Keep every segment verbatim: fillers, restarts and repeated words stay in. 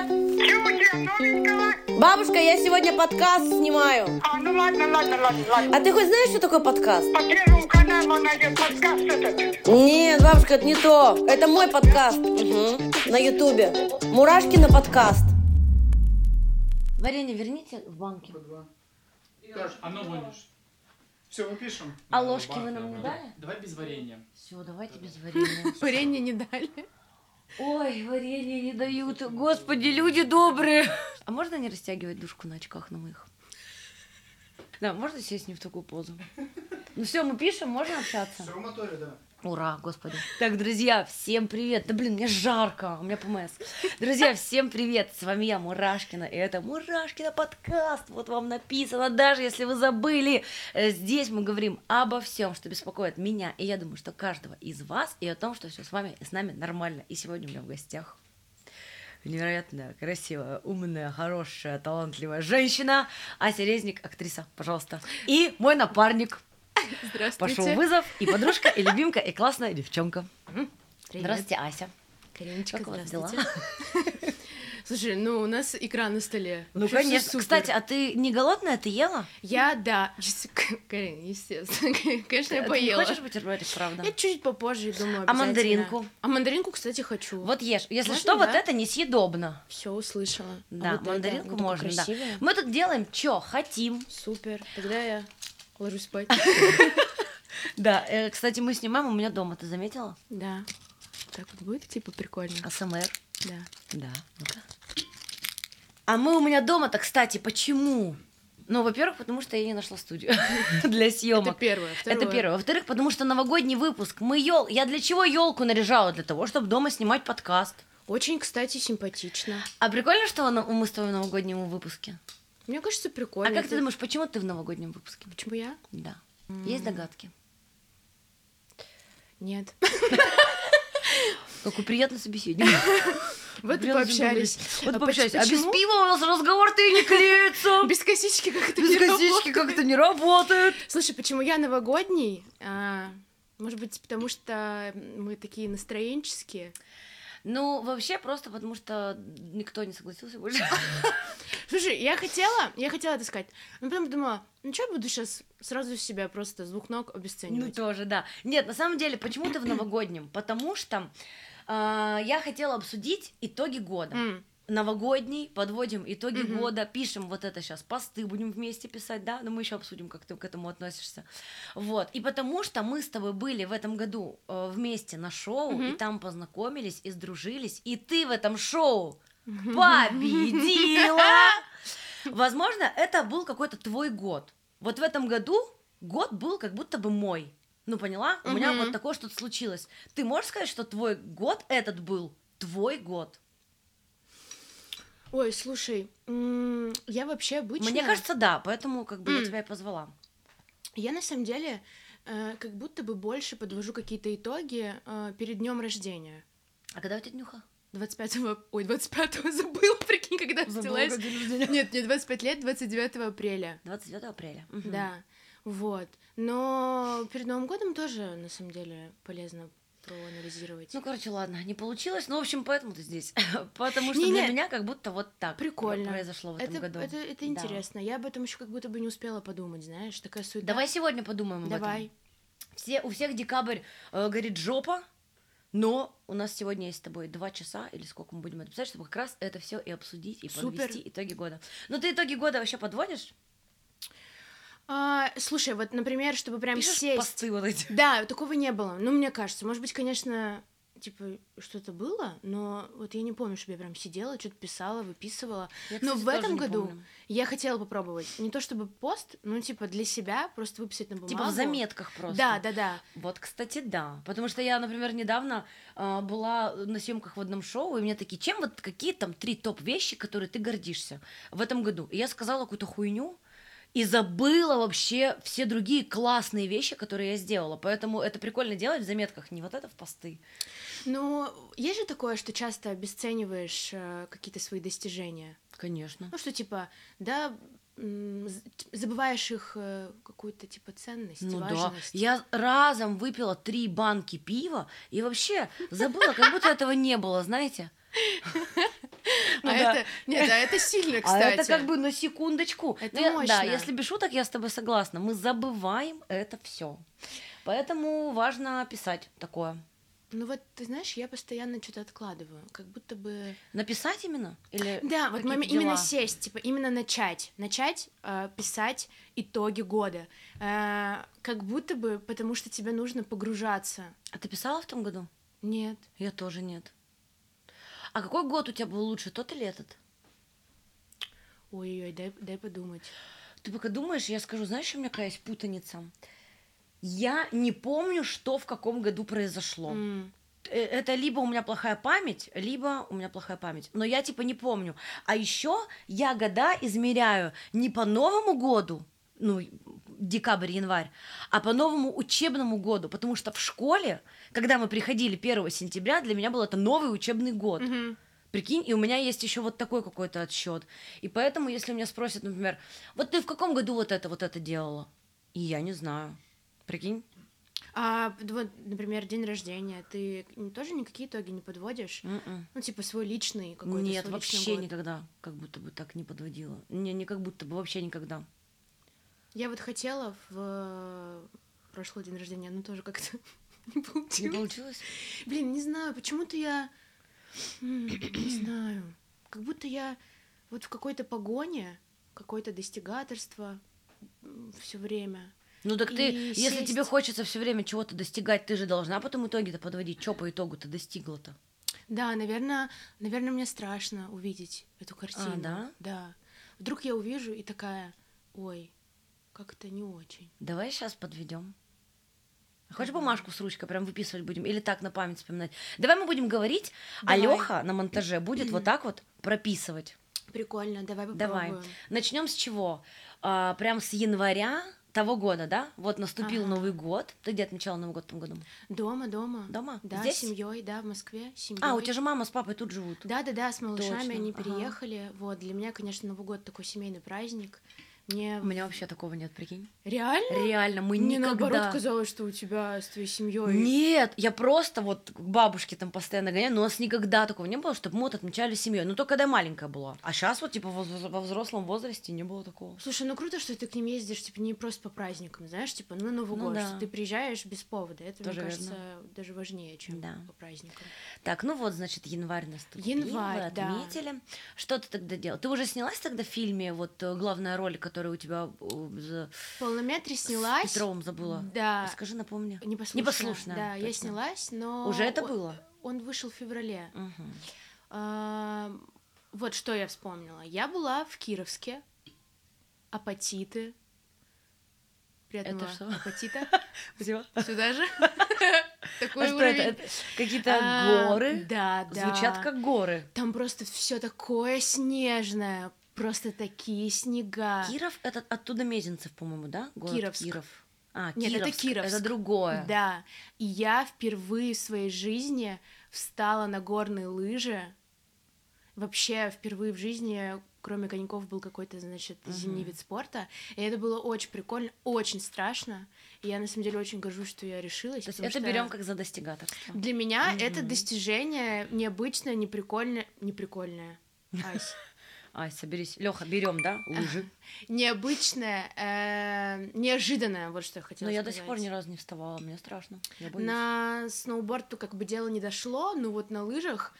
Привет! Чего? Бабушка, я сегодня подкаст снимаю. А, ну ладно, ладно, ладно, ладно. А ты хоть знаешь, что такое подкаст? По первому каналу он найдет подкаст этот. Нет, бабушка, это не то. Это мой подкаст. Угу. На Ютубе. Мурашкина подкаст. Варенье верните в банки. Тоже. Оно вынешь. Все, мы пишем. А да, ложки банк, вы нам да, не дали? Давай без варенья. Все, давайте без варенья. Варенье не дали. Ой, варенье не дают. Господи, люди добрые. А можно не растягивать душку на очках на моих? Да, можно сесть не в такую позу? Ну все, мы пишем, можно общаться? Все в моторе, да. Ура, господи. Так, друзья, всем привет. Да, блин, мне жарко, у меня ПМС. Друзья, всем привет. С вами я, Мурашкина, и это Мурашкина подкаст. Вот вам написано, даже если вы забыли. Здесь мы говорим обо всем, что беспокоит меня, и я думаю, что каждого из вас, и о том, что все с вами с нами нормально. И сегодня у меня в гостях невероятная, красивая, умная, хорошая, талантливая женщина. Ася Резник, актриса, пожалуйста. И мой напарник. Здравствуйте. Пошел вызов, и подружка, и любимка, и классная девчонка. Привет. Здравствуйте, Ася. Кариночка, как у вас дела? Слушай, ну у нас икра на столе. Ну, Шо, конечно. Супер. Кстати, а ты не голодная? Ты ела? Я, да. Карин, естественно. Конечно, я поела. Ты хочешь бутербродик, правда? Я чуть попозже, думаю, обязательно. А мандаринку? А мандаринку, кстати, хочу. Вот ешь. Если можно, что, да? Вот это несъедобно. Все услышала. Да, а вот мандаринку да, можно, да. Мы тут делаем, что хотим. Супер. Тогда я... ложусь спать. Да, кстати, мы снимаем у меня дома, ты заметила? Да. Так вот будет, типа, прикольно. эй эс эм ар. Да. Да. Ну-ка. А мы у меня дома-то, кстати, почему? Ну, во-первых, потому что я не нашла студию для съемок. Это первое. Второе. Это первое. Во-вторых, потому что новогодний выпуск. Мы ел... Я для чего елку наряжала? Для того, чтобы дома снимать подкаст. Очень, кстати, симпатично. А прикольно, что мы с тобой в новогоднем выпуске? Мне кажется, прикольно. А как ты думаешь, почему ты в новогоднем выпуске? Почему я? Да. Mm. Есть догадки? Нет. Какой приятный собеседник. Вот и пообщались. Вот пообщались. А без пива у нас разговор-то и не клеится. Без косички как-то не работает. Без косички как-то не работает. Слушай, почему я новогодний? Может быть, потому что мы такие настроенческие? Ну, вообще, просто потому что никто не согласился больше. Слушай, я хотела, я хотела это сказать, но потом думала, ну что я буду сейчас сразу себя просто с двух ног обесценивать? Ну, тоже, да. Нет, на самом деле, почему ты в новогоднем? Потому что э, я хотела обсудить итоги года. Mm. Новогодний, подводим итоги mm-hmm. года, пишем вот это сейчас, посты будем вместе писать, да, но мы еще обсудим, как ты к этому относишься, вот, и потому что мы с тобой были в этом году э, вместе на шоу, mm-hmm. и там познакомились, и сдружились, и ты в этом шоу mm-hmm. победила, mm-hmm. возможно, это был какой-то твой год, вот в этом году год был как будто бы мой, ну, поняла, mm-hmm. у меня вот такое что-то случилось, ты можешь сказать, что твой год этот был твой год? Ой, слушай, я вообще обычно... Мне кажется, да, поэтому как бы mm. я тебя и позвала. Я, на самом деле, э, как будто бы больше подвожу какие-то итоги э, перед днем рождения. А когда у тебя днюха? двадцать пятого... Ой, двадцать пятого забыла, прикинь, когда взялась. Нет, не двадцать пять лет, двадцать девятого апреля. двадцать девятого апреля. Угу. Да, вот. Но перед Новым годом тоже, на самом деле, полезно проанализировать. Ну, короче, ладно, не получилось, ну, в общем, поэтому ты здесь. Потому что не, для не. меня как будто вот так прикольно произошло в этом это, году. Это, это да. интересно, я об этом еще как будто бы не успела подумать, знаешь, такая суета. Давай сегодня подумаем Давай. об этом. Давай. Все, у всех декабрь э, горит жопа, но у нас сегодня есть с тобой два часа, или сколько мы будем это писать, чтобы как раз это все и обсудить, и Супер. подвести итоги года. Ну, ты итоги года вообще подводишь? А, слушай, вот, например, чтобы прям Пишешь сесть... посты вот эти? Да, такого не было. Ну, мне кажется, может быть, конечно, типа, что-то было, но вот я не помню, чтобы я прям сидела, что-то писала, выписывала. Я, кстати, но в этом году помню. Я хотела попробовать. Не то чтобы пост, ну, типа, для себя, просто выписать на бумагу. Типа в заметках просто. Да, да, да. Вот, кстати, да. Потому что я, например, недавно э, была на съемках в одном шоу, и мне такие, чем вот какие там три топ-вещи, которые ты гордишься в этом году? И я сказала какую-то хуйню, и забыла вообще все другие классные вещи, которые я сделала. Поэтому это прикольно делать в заметках, не вот это в посты. Ну, есть же такое, что часто обесцениваешь э, какие-то свои достижения? Конечно. Ну, что типа, да, м- забываешь их э, какую-то типа ценность, ну, важность. Да. Я разом выпила три банки пива и вообще забыла, как будто этого не было, знаете? Ну, а да. это, нет, а это сильно, кстати. А это как бы на секундочку. Это я, мощно. Да, если без шуток, я с тобой согласна. Мы забываем это все. Поэтому важно писать такое. Ну вот, ты знаешь, я постоянно что-то откладываю, как будто бы... Написать именно? Или да, вот маме, именно сесть, типа, именно начать, начать э, писать итоги года, э, как будто бы, потому что тебе нужно погружаться. А ты писала в том году? Нет. Я тоже нет. А какой год у тебя был лучше, тот или этот? Ой-ой-ой, дай, дай подумать. Ты пока думаешь, я скажу, знаешь, у меня какая есть путаница? Я не помню, что в каком году произошло. Mm. Это либо у меня плохая память, либо у меня плохая память. Но я типа не помню. А еще я года измеряю не по новому году, ну, декабрь, январь, а по новому учебному году. Потому что в школе, когда мы приходили первого сентября, для меня был это новый учебный год. Mm-hmm. Прикинь, и у меня есть еще вот такой какой-то отсчет. И поэтому, если меня спросят, например, вот ты в каком году вот это, вот это делала? И я не знаю. Прикинь. А, вот, например, день рождения. Ты тоже никакие итоги не подводишь? Mm-mm. Ну, типа, свой личный какой-то. Нет, вообще никогда как будто бы так не подводила. Не, не как будто бы вообще никогда. Я вот хотела в прошлый день рождения, но тоже как-то не получилось. Не получилось? Блин, не знаю, почему-то я... Не знаю. Как будто я вот в какой-то погоне, какое-то достигаторство все время... Ну так и ты, сесть. Если тебе хочется все время чего-то достигать, ты же должна потом итоги-то подводить. Что по итогу-то достигла-то? Да, наверное, наверное, мне страшно увидеть эту картину. А, да? Да. Вдруг я увижу и такая, ой, как-то не очень. Давай сейчас подведем. Хочешь бумажку с ручкой прям выписывать будем? Или так на память вспоминать? Давай мы будем говорить, давай. А Леха на монтаже будет вот так вот прописывать. Прикольно, давай попробуем. Давай. Начнем с чего? А, прям с января того года, да? Вот наступил ага. Новый год. Ты где отмечала Новый год в том году? Дома, дома. Дома? Да, здесь? С семьей, да, в Москве. Семьей. А, у тебя же мама с папой тут живут? Да-да-да, с малышами. Точно. Они ага. переехали. Вот, для меня, конечно, Новый год такой семейный праздник. Мне... У меня вообще такого нет, прикинь. Реально? Реально, мы Мне никогда... Мне наоборот казалось, что у тебя с твоей семьей. Нет, я просто вот к бабушке там постоянно гоняю, но у нас никогда такого не было, чтобы мы вот отмечали семьей. Ну, только когда я маленькая была. А сейчас вот, типа, во взрослом возрасте не было такого. Слушай, ну круто, что ты к ним ездишь, типа, не просто по праздникам, знаешь, типа, ну, Новый ну, год, да. что ты приезжаешь без повода. Это, тоже мне кажется, верно. Даже важнее, чем да. по праздникам. Так, ну вот, значит, январь наступил. Январь, отметили. Да. Что ты тогда делала? Ты уже снялась тогда в фильме, вот, главная роль, который у тебя... В полнометре снялась. С Петровым забыла. Да. Скажи, напомни. Непослушная. Непослушная, да, точно. Я снялась, но... Уже это он, было? Он вышел в феврале. Угу. А, вот что я вспомнила. Я была в Кировске. Апатиты. Приятного это что? Апатита. Спасибо. Сюда же. Такой а уровень. Это? Это какие-то а, горы. Да, да. Звучат как горы. Там просто все такое снежное. Просто такие снега. Киров, это оттуда Мезенцев, по-моему, да? Город Кировск. Киров. А, Кировск. Нет, это Кировск. Это другое. Да. И я впервые в своей жизни встала на горные лыжи. Вообще, впервые в жизни, кроме коньков, был какой-то, значит, зимний угу. вид спорта. И это было очень прикольно, очень страшно. И я, на самом деле, очень горжусь, что я решилась. То есть это берем как за достигаторство. Для меня угу. это достижение необычное, неприкольное... Неприкольное. Ась. Ась, соберись. Лёха, берем, да, лыжи? Необычное, э, неожиданное, вот что я хотела сказать. Но я до сих пор ни разу не вставала, мне страшно. На сноуборд как бы дело не дошло, но вот на лыжах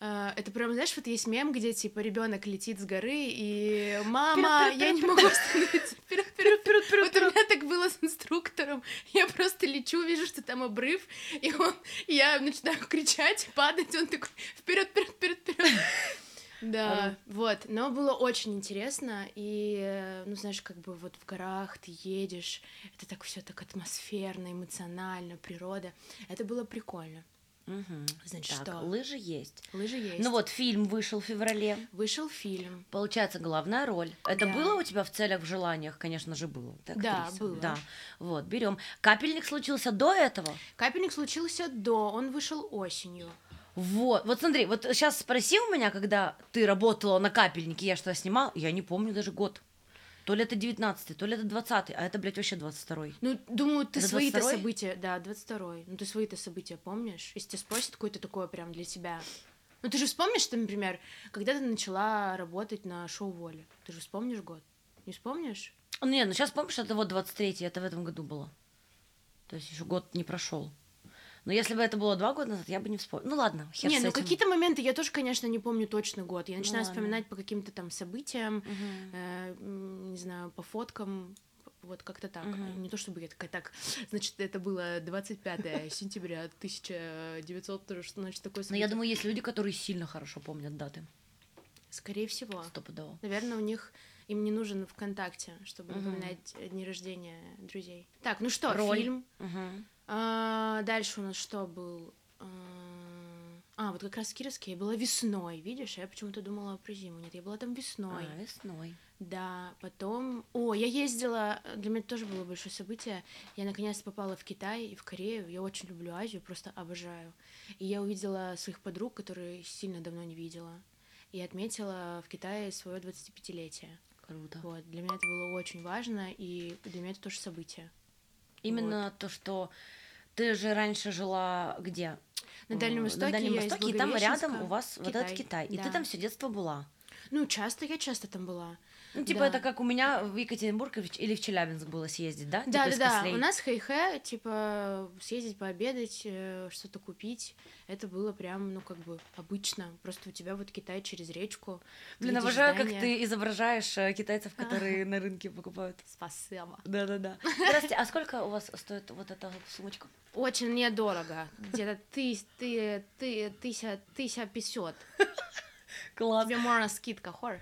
э, это прям, знаешь, вот есть мем, где типа ребенок летит с горы и «Мама, я не могу остановиться». Вот у меня так было с инструктором. Я просто лечу, вижу, что там обрыв, и он, я начинаю кричать, падать, он такой вперед, вперед, вперед, вперед. Да, а. Вот, но было очень интересно, и, ну, знаешь, как бы вот в горах ты едешь, это так все так атмосферно, эмоционально, природа, это было прикольно. Угу. Значит, так, что? Лыжи есть. Лыжи есть. Ну вот, фильм вышел в феврале. Вышел фильм. Получается, главная роль. Это да. было у тебя в целях, в желаниях? Конечно же, было. Ты актриса. Да, было. Да. Вот, берем. Капельник случился до этого? Капельник случился до, он вышел осенью. Вот, вот смотри, вот сейчас спроси у меня, когда ты работала на Капельнике, я что-то снимала, я не помню даже год. То ли это девятнадцатый, то ли это двадцатый, а это, блядь, вообще двадцать второй. Ну, думаю, ты это свои-то двадцать второй? События, да, двадцать второй. Ну, ты свои-то события помнишь? Если тебя спросят какое-то такое прям для тебя Ну, ты же вспомнишь, ты, например, когда ты начала работать на шоу «Воля», ты же вспомнишь год? Не вспомнишь? Ну, нет, ну сейчас помнишь, это вот двадцать третий, это в этом году было. То есть еще год не прошел. Но если бы это было два года назад, я бы не вспомнила. Ну, ладно, хер не, с ну этим. Какие-то моменты я тоже, конечно, не помню точно год. Я начинаю ну, вспоминать по каким-то там событиям, угу. э, не знаю, по фоткам. Вот как-то так. Uh-huh. Не то чтобы я такая, так, значит, это было двадцать пятое сентября тысяча девятьсот, значит, такое... Но я думаю, есть люди, которые сильно хорошо помнят даты. Скорее всего. Стопудово. Наверное, у них... Им не нужен ВКонтакте, чтобы uh-huh. напоминать дни рождения друзей. Так, ну что, Роль. Фильм. Uh-huh. А, дальше у нас что был? А, вот как раз в Кировске я была весной, видишь? Я почему-то думала про зиму. Нет, я была там весной. А, весной. Да, потом... О, я ездила, для меня это тоже было большое событие. Я наконец-то попала в Китай и в Корею. Я очень люблю Азию, просто обожаю. И я увидела своих подруг, которые сильно давно не видела. И отметила в Китае свое двадцатипятилетие. Круто. Вот, для меня это было очень важно, и для меня это тоже событие. Именно вот. То, что... Ты же раньше жила где? На Дальнем Востоке. На Дальнем Востоке, и там рядом у вас Китай. Вот этот Китай. И да. Ты там все детство была. Ну, часто, я часто там была. Ну, типа, да. Это как у меня в Екатеринбург или в Челябинск было съездить, да? Да, типа, да, да. У нас хэй-хэ, типа, съездить, пообедать, что-то купить. Это было прям, ну, как бы, обычно. Просто у тебя вот Китай через речку. Блин, обожаю, как ты изображаешь китайцев, которые на рынке покупают. Спасибо. Да-да-да. Здравствуйте, а сколько у вас стоит вот эта сумочка? Очень недорого. Где-то тысяча пятьсот. Класс. Тебе можно скидка, хор.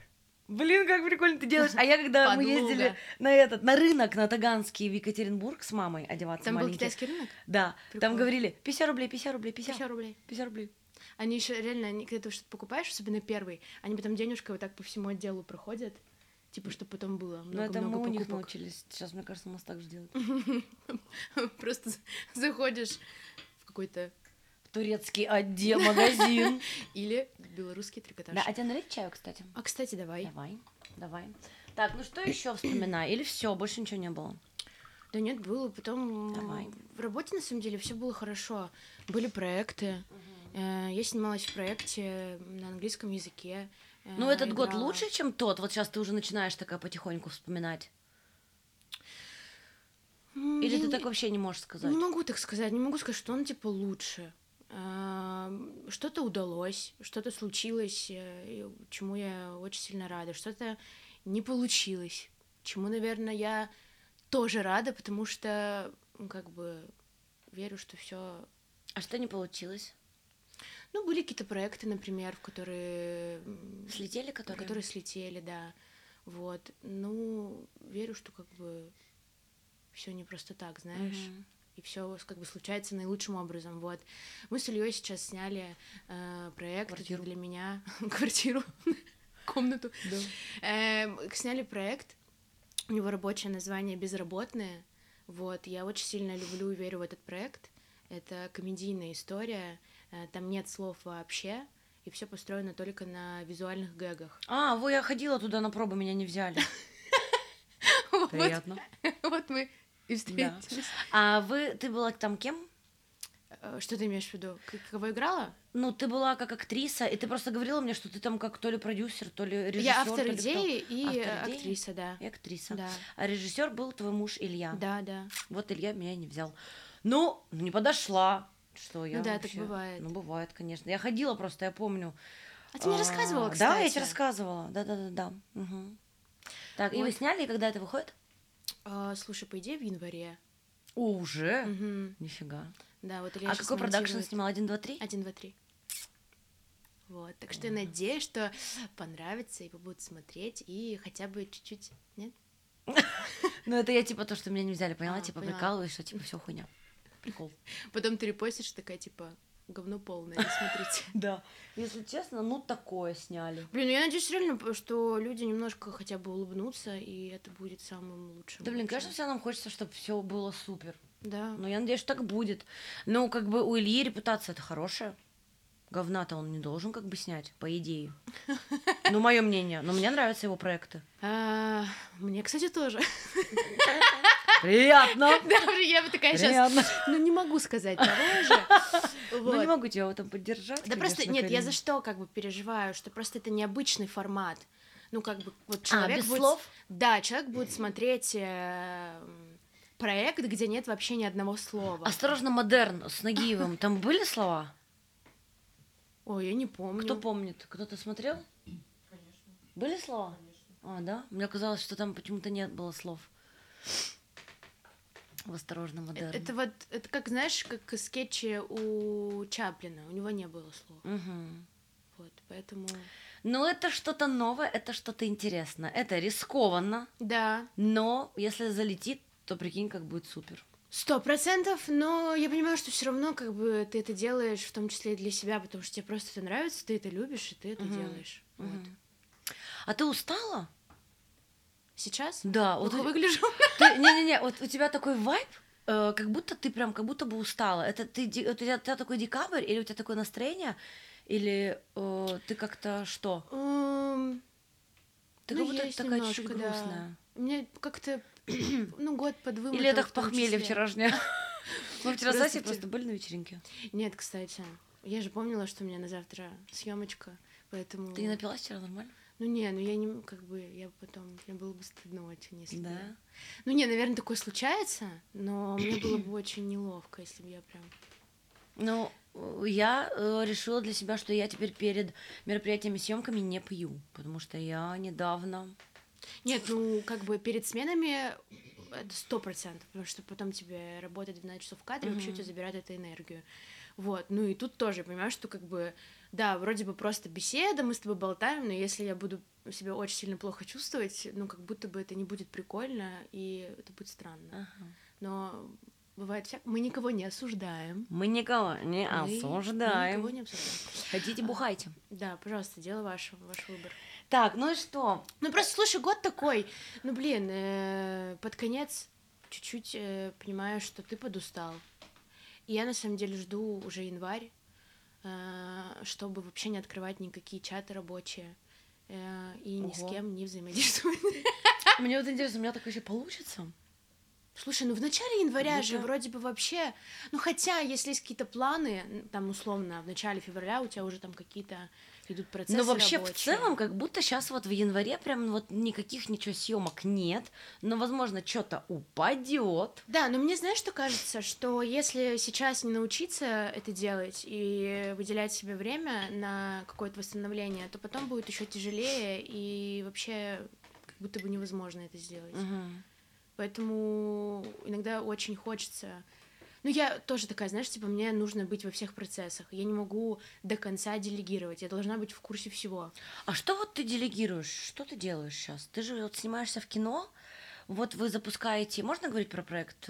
Блин, как прикольно ты делаешь. А я, когда Подлуга. Мы ездили на этот, на рынок, на Таганский в Екатеринбург с мамой одеваться там маленький. Там был китайский рынок? Да. Прикольно. Там говорили пятьдесят рублей, пятьдесят рублей, пятьдесят рублей. пятьдесят рублей. Они еще реально, они, когда ты что-то покупаешь, особенно первый, они потом денежкой вот так по всему отделу проходят. Типа, чтобы потом было много-много покупок. Ну, это много мы у них научились. Сейчас, мне кажется, у нас так же делают. Просто заходишь в какой-то... турецкий отдел, магазин. Или белорусский трикотаж. Да, а тебе налить чаю, кстати? А, кстати, давай. Давай, давай. Так, ну что еще вспоминаю? Или все, больше ничего не было? Да нет, было. Потом давай. В работе, на самом деле, все было хорошо. Были проекты. Угу. Я снималась в проекте на английском языке. Ну, этот играла. Год лучше, чем тот? Вот сейчас ты уже начинаешь такая потихоньку вспоминать. Или я ты не... так вообще не можешь сказать? Не могу так сказать. Не могу сказать, что он, типа, лучше. Что-то удалось, что-то случилось, чему я очень сильно рада, что-то не получилось, чему, наверное, я тоже рада, потому что, как бы, верю, что все. А что не получилось? Ну, были какие-то проекты, например, в которые... Слетели, которые? Которые слетели, да. Вот. Ну, верю, что, как бы, все не просто так, знаешь. Угу. И все как бы случается наилучшим образом. Вот. Мы с Ильей сейчас сняли э, проект квартиру. Для меня. Квартиру. Комнату. Да. Э, сняли проект. У него рабочее название «Безработные». Вот. Я очень сильно люблю и верю в этот проект. Это комедийная история. Э, там нет слов вообще. И все построено только на визуальных гэгах. А, вы, я ходила туда на пробу, меня не взяли. Приятно. Вот мы... Да. А вы, ты была там кем? Что ты имеешь в виду? Кого играла? Ну, ты была как актриса, и ты просто говорила мне, что ты там как то ли продюсер, то ли режиссер. Я автор идеи и автор актриса, да. И актриса. Да. А режиссер был твой муж Илья. Да, да. Вот Илья меня не взял. Ну, не подошла. Что я? Ну да, вообще... так бывает. Ну бывает, конечно. Я ходила просто, я помню. А ты мне рассказывала, кстати. Да, я тебе рассказывала. Да, да, да, да. Угу. Так, вот. И вы сняли, и когда это выходит? А, слушай, по идее, в январе. О, уже? Угу. Нифига. Да, вот Илья. А какой продакшн снимал? один два три? один два три. Вот, так что я надеюсь, что понравится, его будут смотреть, и хотя бы чуть-чуть... Нет? Ну, это я, типа, то, что меня не взяли, поняла? Типа, прикалываешь, что, типа, все хуйня. Прикол. Потом ты репостишь, такая, типа... Говно полное, не смотрите. Да. Если честно, ну такое сняли. Блин, я надеюсь реально, что люди немножко хотя бы улыбнутся, и это будет самым лучшим. Да, блин, конечно, всегда нам хочется, чтобы все было супер. Да. Но я надеюсь, что так будет. Но как бы у Ильи репутация-то хорошая. Говна-то он не должен как бы снять, по идее. Ну, мое мнение. Но мне нравятся его проекты. Мне, кстати, тоже. Приятно. Да, я бы такая сейчас, ну не могу сказать того же. Ну не могу тебя в этом поддержать. Да просто, нет, я за что как бы переживаю, что просто это необычный формат. Ну как бы вот человек будет... Да, человек будет смотреть... проект, где нет вообще ни одного слова. Осторожно, модерн с Нагиевым. Там были слова? Ой, я не помню. Кто помнит? Кто-то смотрел? Конечно. Были слова? Конечно. А, да? Мне казалось, что там почему-то нет было слов. В осторожном модерне. Это вот, это как, знаешь, как скетчи у Чаплина. У него не было слов. Угу. Вот, поэтому... Но это что-то новое, это что-то интересное. Это рискованно. Да. Но если залетит, то прикинь, как будет супер. Сто процентов, но я понимаю, что все равно как бы ты это делаешь, в том числе и для себя, потому что тебе просто это нравится, ты это любишь, и ты это угу. делаешь. Угу. Вот. А ты устала? Сейчас? Да. Вот у... выгляжу. Ты... Не-не-не, вот у тебя такой вайб, э, как будто ты прям, как будто бы устала. Это ты, у тебя, у тебя такой декабрь, или у тебя такое настроение, или э, ты как-то что? Um... Ты ну, как будто такая немножко, чуть грустная. Да. Мне как-то... Ну, год под вымытым. Или это похмелье вчерашнее. Мы вчера с Асей просто были на вечеринке. Нет, кстати. Я же помнила, что у меня на завтра съемочка, поэтому... Ты не напилась вчера нормально? Ну, не, ну я не... Как бы, я потом... Мне было бы стыдно очень, если бы... Да? Ну, не, наверное, такое случается, но мне было бы очень неловко, если бы я прям... Ну, я решила для себя, что я теперь перед мероприятиями, съемками не пью, потому что я недавно... Нет, ну, как бы перед сменами это сто процентов, потому что потом тебе работать двенадцать часов в кадре, mm-hmm. вообще у тебя забирают эту энергию. Вот, ну и тут тоже, понимаешь, что как бы, да, вроде бы просто беседа, мы с тобой болтаем, но если я буду себя очень сильно плохо чувствовать, ну, как будто бы это не будет прикольно, и это будет странно. Uh-huh. Но бывает всякое. Мы никого не осуждаем. Мы никого не осуждаем. Мы никого не обсуждаем. Хотите, бухайте. А, да, пожалуйста, дело ваше, ваш выбор. Так, ну и что? Ну просто, слушай, год такой, ну блин, э, под конец чуть-чуть э, понимаю, что ты подустал. И я на самом деле жду уже январь, э, чтобы вообще не открывать никакие чаты рабочие э, и ни Ого. С кем не взаимодействовать. Мне вот интересно, у меня так вообще получится? Слушай, ну в начале января ну, же да. вроде бы вообще... Ну хотя, если есть какие-то планы, там условно в начале февраля у тебя уже там какие-то... идут процессы рабочие. Но вообще рабочие. В целом, как будто сейчас вот в январе прям вот никаких ничего съемок нет, но, возможно, что-то упадет. Да, но мне, знаешь, что кажется, что если сейчас не научиться это делать и выделять себе время на какое-то восстановление, то потом будет еще тяжелее и вообще как будто бы невозможно это сделать. Угу. Поэтому иногда очень хочется... Ну, я тоже такая, знаешь, типа, мне нужно быть во всех процессах. Я не могу до конца делегировать. Я должна быть в курсе всего. А что вот ты делегируешь? Что ты делаешь сейчас? Ты же вот снимаешься в кино. Вот вы запускаете... Можно говорить про проект,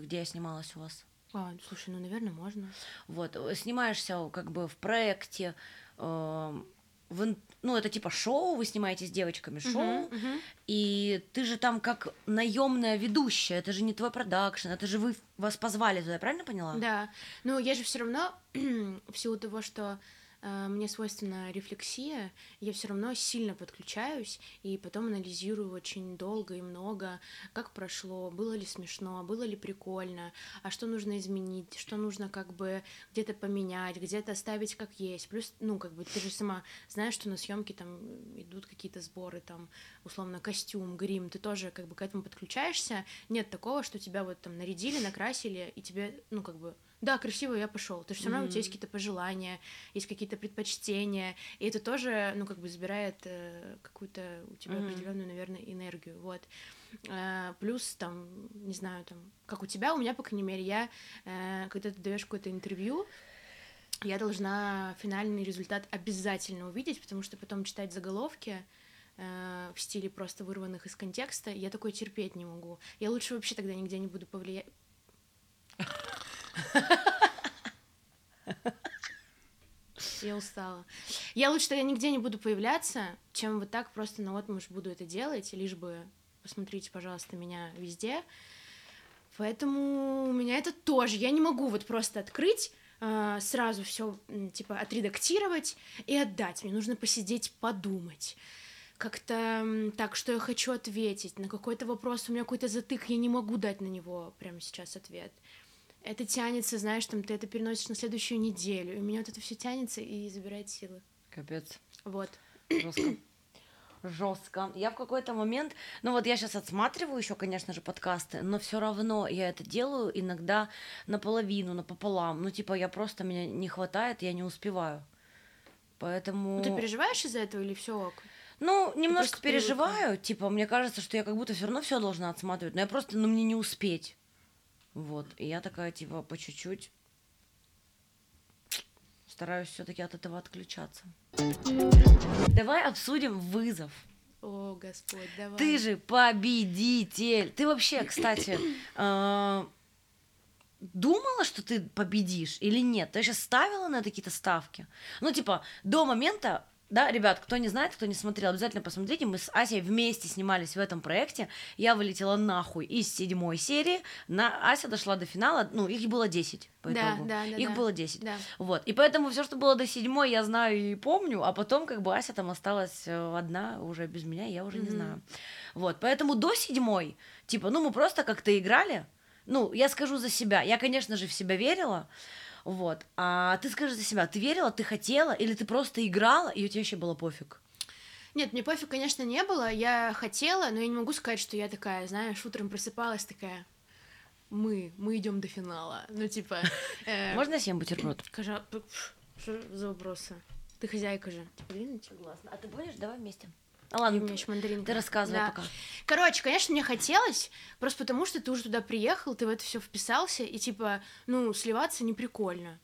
где я снималась у вас? А, слушай, ну, наверное, можно. Вот. Снимаешься как бы в проекте... Э- В, ну, это типа шоу, вы снимаете с девочками шоу, uh-huh, uh-huh. и ты же там как наемная ведущая, это же не твой продакшн, это же вы вас позвали туда, я правильно поняла? Да, ну я же все равно, в силу того, что э, мне свойственна рефлексия, я все равно сильно подключаюсь и потом анализирую очень долго и много, как прошло, было ли смешно, было ли прикольно, а что нужно изменить, что нужно как бы где-то поменять, где-то оставить как есть. Плюс, ну, как бы ты же сама знаешь, что на съемке там идут какие-то сборы, там, условно, костюм, грим, ты тоже как бы к этому подключаешься. Нет такого, что тебя вот там нарядили, накрасили, и тебе, ну, как бы, да, красиво, я пошел. Ты же все равно, mm-hmm. у тебя есть какие-то пожелания, есть какие-то предпочтения, и это тоже, ну, как бы забирает э, какую-то у тебя mm-hmm. определенную, наверное, энергию, вот. Плюс, там, не знаю, там, как у тебя, у меня, по крайней мере, я, э, когда ты даешь какое-то интервью, я должна финальный результат обязательно увидеть, потому что потом читать заголовки э, в стиле просто вырванных из контекста, я такое терпеть не могу. Я лучше вообще тогда нигде не буду повлиять. Я устала. Я лучше тогда нигде не буду появляться, чем вот так просто наотмашь буду это делать, лишь бы... Посмотрите, пожалуйста, меня везде. Поэтому у меня это тоже. Я не могу вот просто открыть, сразу все типа отредактировать и отдать. Мне нужно посидеть, подумать. как-то так, что я хочу ответить на какой-то вопрос, у меня какой-то затык, я не могу дать на него прямо сейчас ответ. Это тянется, знаешь, там, ты это переносишь на следующую неделю, и у меня вот это все тянется и забирает силы. Капец. Вот. Жестко. Жестко. Я в какой-то момент, ну вот я сейчас отсматриваю еще, конечно же, подкасты, но все равно я это делаю иногда наполовину, напополам. Ну типа я просто, меня не хватает, я не успеваю. Поэтому... Ну, ты переживаешь из-за этого или все ок? Ну, немножко переживаю, привыкла. Типа мне кажется, что я как будто все равно все должна отсматривать, но я просто, ну мне не успеть. Вот, и я такая, типа, по чуть-чуть стараюсь все-таки от этого отключаться. Давай обсудим вызов. О, Господь, давай. Ты же победитель. Ты вообще, кстати, думала, что ты победишь или нет? Ты сейчас ставила на это какие-то ставки? Ну, типа, до момента, да, ребят, кто не знает, кто не смотрел, обязательно посмотрите. Мы с Асей вместе снимались в этом проекте. Я вылетела нахуй из седьмой серии. На... Ася дошла до финала. Ну, их было десять по итогу. Да, да, да, их да. было десять. Да. Вот. И поэтому все, что было до седьмой, я знаю и помню. А потом, как бы, Ася там осталась одна уже без меня, я уже mm-hmm. не знаю. Вот. Поэтому до седьмой, типа, ну, мы просто как-то играли. Ну, я скажу за себя. Я, конечно же, в себя верила. Вот, а ты скажи за себя, ты верила, ты хотела, или ты просто играла, и у тебя вообще было пофиг? Нет, мне пофиг, конечно, не было, я хотела, но я не могу сказать, что я такая, знаешь, утром просыпалась такая, мы, мы идем до финала, ну типа... Можно съем бутерброд? Что за вопросы? Ты хозяйка же. Согласна, а ты будешь? Давай вместе. А ладно, ты, ты рассказывай да. пока. Короче, конечно, мне хотелось, просто потому что ты уже туда приехал, ты в это все вписался, и типа, ну, сливаться не прикольно,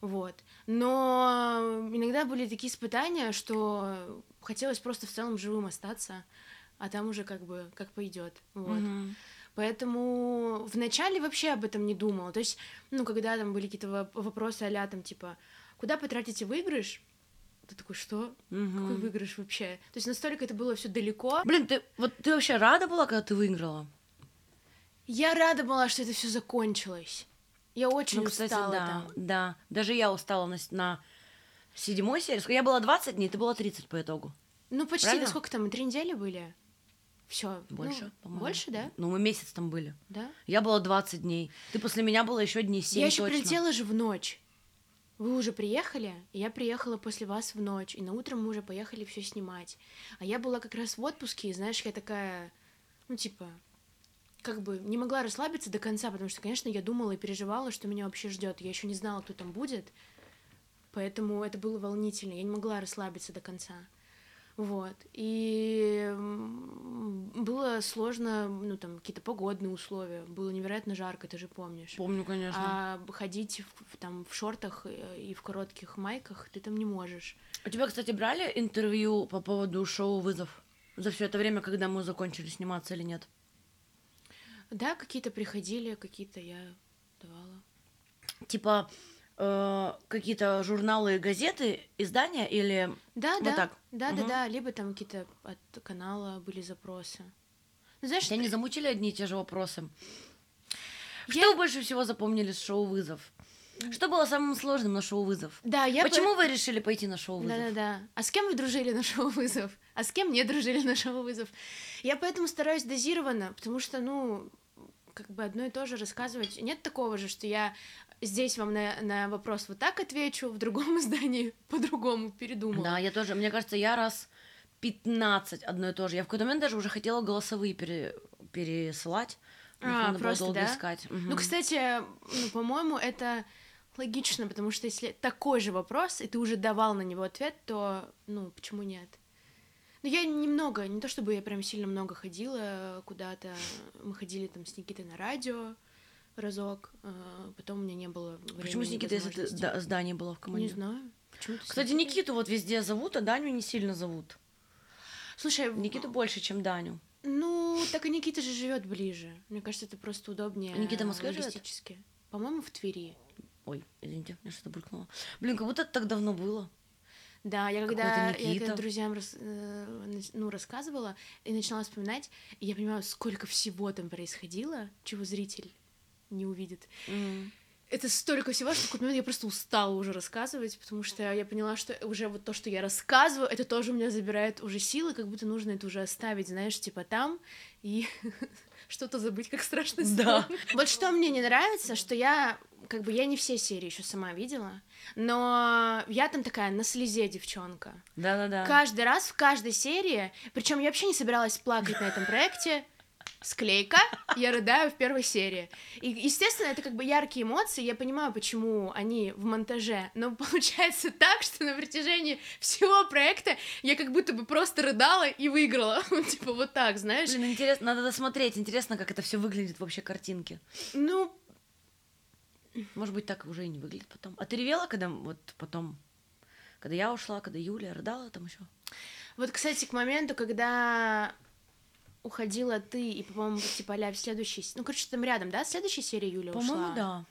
вот. Но иногда были такие испытания, что хотелось просто в целом живым остаться, а там уже как бы, как пойдет, вот. Mm-hmm. Поэтому вначале вообще об этом не думала, то есть, ну, когда там были какие-то вопросы а-ля там, типа, куда потратите выигрыш? Ты такой, что? Угу. Какой выигрыш вообще? То есть настолько это было все далеко. Блин, ты вот ты вообще рада была, когда ты выиграла? Я рада была, что это все закончилось. Я очень ну, кстати, устала да, там. Да, даже я устала на, на седьмой серии. Я была двадцать дней, ты была тридцать по итогу. Ну почти, правильно? Сколько там, три недели были? Все. Больше, ну, по-моему. Больше, да? Ну мы месяц там были. Да? Я была двадцать дней. Ты после меня была еще дней семь. Я еще прилетела же в ночь. Вы уже приехали, и я приехала после вас в ночь, и на утро мы уже поехали все снимать. А я была как раз в отпуске, и, знаешь, я такая, ну, типа, как бы не могла расслабиться до конца, потому что, конечно, я думала и переживала, что меня вообще ждет. Я еще не знала, кто там будет, поэтому это было волнительно. Я не могла расслабиться до конца. Вот. И было сложно, ну, там, какие-то погодные условия. Было невероятно жарко, ты же помнишь. Помню, конечно. А ходить в, там, в шортах и в коротких майках ты там не можешь. У тебя, кстати, брали интервью по поводу шоу «Вызов» за все это время, когда мы закончили сниматься или нет? Да, какие-то приходили, какие-то я давала. Типа... какие-то журналы и газеты, издания или да, вот да, так? Да, угу. да, да, либо там какие-то от канала были запросы. Ну, знаешь, тебя ты... не замучили одни и те же вопросы? Я... Что больше всего запомнили с шоу «Вызов»? Что было самым сложным на шоу «Вызов»? Да, я Почему по... вы решили пойти на шоу «Вызов»? Да-да-да. А с кем вы дружили на шоу «Вызов»? А с кем не дружили на шоу «Вызов»? Я поэтому стараюсь дозированно, потому что, ну, как бы одно и то же рассказывать. Нет такого же, что я... Здесь вам на, на вопрос вот так отвечу, в другом издании по-другому передумала. Да, я тоже, мне кажется, я раз пятнадцать одно и то же. Я в какой-то момент даже уже хотела голосовые пере, пересылать. А, надо просто, было долго да? искать. Угу. Ну, кстати, ну, по-моему, это логично, потому что если такой же вопрос, и ты уже давал на него ответ, то, ну, почему нет? Ну, я немного, не то чтобы я прям сильно много ходила куда-то. Мы ходили там с Никитой на радио. Разок, потом у меня не было времени. Почему с Никитой, если ты да, с Даней была в команде? Не знаю. Почему Кстати, Никиту вот везде зовут, а Даню не сильно зовут. Слушай, Никиту больше, чем Даню. Ну, так и Никита же живет ближе. Мне кажется, это просто удобнее. Никита в Москве живет? По-моему, в Твери. Ой, извините, мне что-то булькнуло. Блин, как будто это так давно было. Да, я когда я это друзьям рас, ну, рассказывала и начинала вспоминать, и я понимала, сколько всего там происходило, чего зритель не увидит. Mm-hmm. это столько всего, что в какой-то момент я просто устала уже рассказывать, потому что я поняла, что уже вот то, что я рассказываю, это тоже у меня забирает уже силы, как будто нужно это уже оставить, знаешь, типа там, и что-то забыть, как страшный сон. Да. Вот что мне не нравится, что я, как бы, я не все серии еще сама видела, но я там такая на слезе девчонка. Да-да-да. Каждый раз, в каждой серии, причем я вообще не собиралась плакать на этом проекте, склейка, я рыдаю в первой серии. И, естественно, это как бы яркие эмоции, я понимаю, почему они в монтаже, но получается так, что на протяжении всего проекта я как будто бы просто рыдала и выиграла. Типа вот так, знаешь. Блин, интересно, надо досмотреть, интересно, как это все выглядит вообще картинки. Ну, может быть, так уже и не выглядит потом. А ты ревела, когда вот потом, когда я ушла, когда Юля рыдала там еще? Вот, кстати, к моменту, когда... уходила ты, и, по-моему, типа, ля, в следующей... Ну, короче, там рядом, да, в следующей серии Юля по-моему, ушла? По-моему, да.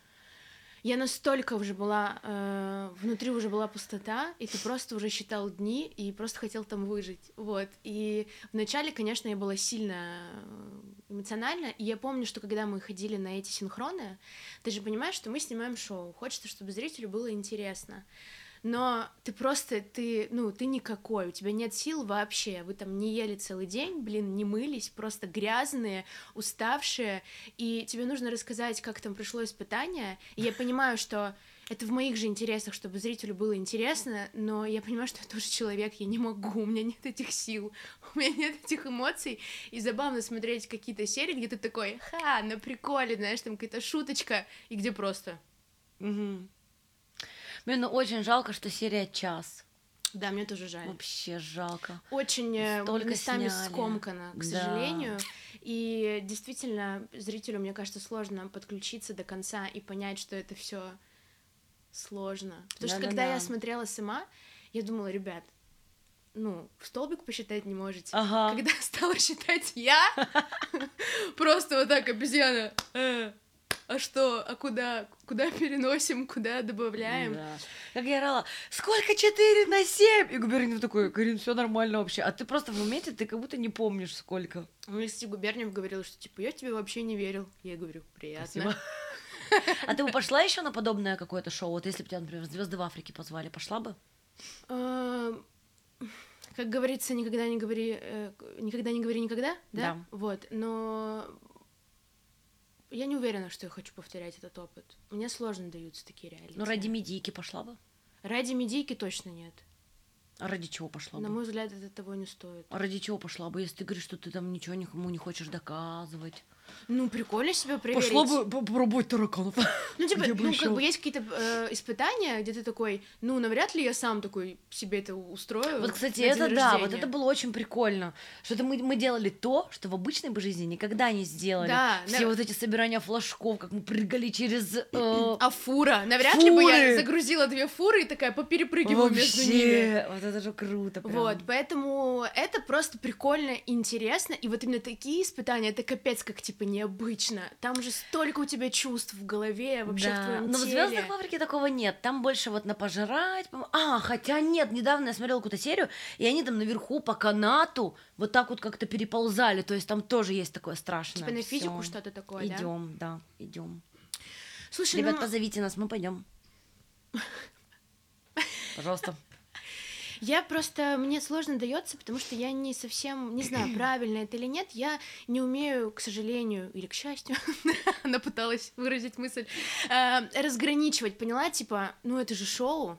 Я настолько уже была... Э, внутри уже была пустота, и ты просто уже считал дни, и просто хотел там выжить, вот. И вначале, конечно, я была сильно эмоциональна, и я помню, что когда мы ходили на эти синхроны, ты же понимаешь, что мы снимаем шоу, хочется, чтобы зрителю было интересно. Но ты просто, ты, ну, ты никакой, у тебя нет сил вообще, вы там не ели целый день, блин, не мылись, просто грязные, уставшие, и тебе нужно рассказать, как там прошло испытание, и я понимаю, что это в моих же интересах, чтобы зрителю было интересно, но я понимаю, что я тоже человек, я не могу, у меня нет этих сил, у меня нет этих эмоций, и забавно смотреть какие-то серии, где ты такой, ха, на приколе, знаешь, там какая-то шуточка, и где просто... Угу. Блин, ну очень жалко, что серия час. Да, мне тоже жаль. Вообще жалко. Очень столько местами сняли. Скомкано, к сожалению. Да. И действительно, зрителю, мне кажется, сложно подключиться до конца и понять, что это все сложно. Потому да, что да, когда да. я смотрела сама, я думала, ребят, ну, в столбик посчитать не можете. Ага. Когда стала считать я, просто вот так обезьяна... А что, а куда, куда переносим, куда добавляем? Да. Как я орала, сколько четыре на семь? И Губерниев такой, Карин, все нормально вообще. А ты просто в моменте, ты как будто не помнишь, сколько. Мне, кстати, Губерниев говорил, что типа, я тебе вообще не верил. Я говорю, приятно. А ты бы пошла еще на подобное какое-то шоу? Вот если бы тебя, например, «Звёзды в Африке» позвали, пошла бы? Как говорится, никогда не говори, никогда не говори никогда, да? Вот, но... Я не уверена, что я хочу повторять этот опыт. Мне сложно даются такие реалии. Ну, ради медийки пошла бы? Ради медийки точно нет. А ради чего пошла бы? На мой взгляд, это того не стоит. А ради чего пошла бы, если ты говоришь, что ты там ничего никому не хочешь доказывать? Ну, прикольно себя проверить. Пошла бы попробовать тараканов. Ну, типа, ну, еще... как бы есть какие-то э, испытания, где ты такой, ну, навряд ли я сам такой себе это устрою. Вот, кстати, это рождения. Да, вот это было очень прикольно. Что-то мы, мы делали то, что в обычной бы жизни никогда не сделали. Да, Все нав... вот эти собирания флажков, как мы прыгали через... Э... А фура? Навряд Фуры! Ли бы я загрузила две фуры и такая поперепрыгиваю вообще, между ними. Вот это же круто. Прям. Вот, поэтому это просто прикольно, интересно. И вот именно такие испытания, это капец как типа типа необычно, там же столько у тебя чувств в голове, вообще да. в твоем но теле. Но в «Звёздных Африке» такого нет, там больше вот на пожрать, пом... а, хотя нет, недавно я смотрела какую-то серию, и они там наверху по канату вот так вот как-то переползали, то есть там тоже есть такое страшное. Типа на физику всё. Что-то такое, идём, да? Идём, да, идём. Слушай, ребят, ну... позовите нас, мы пойдем. Пожалуйста. Я просто... Мне сложно дается, потому что я не совсем... Не знаю, правильно это или нет. Я не умею, к сожалению, или к счастью, она пыталась выразить мысль, разграничивать, поняла? Типа, ну это же шоу.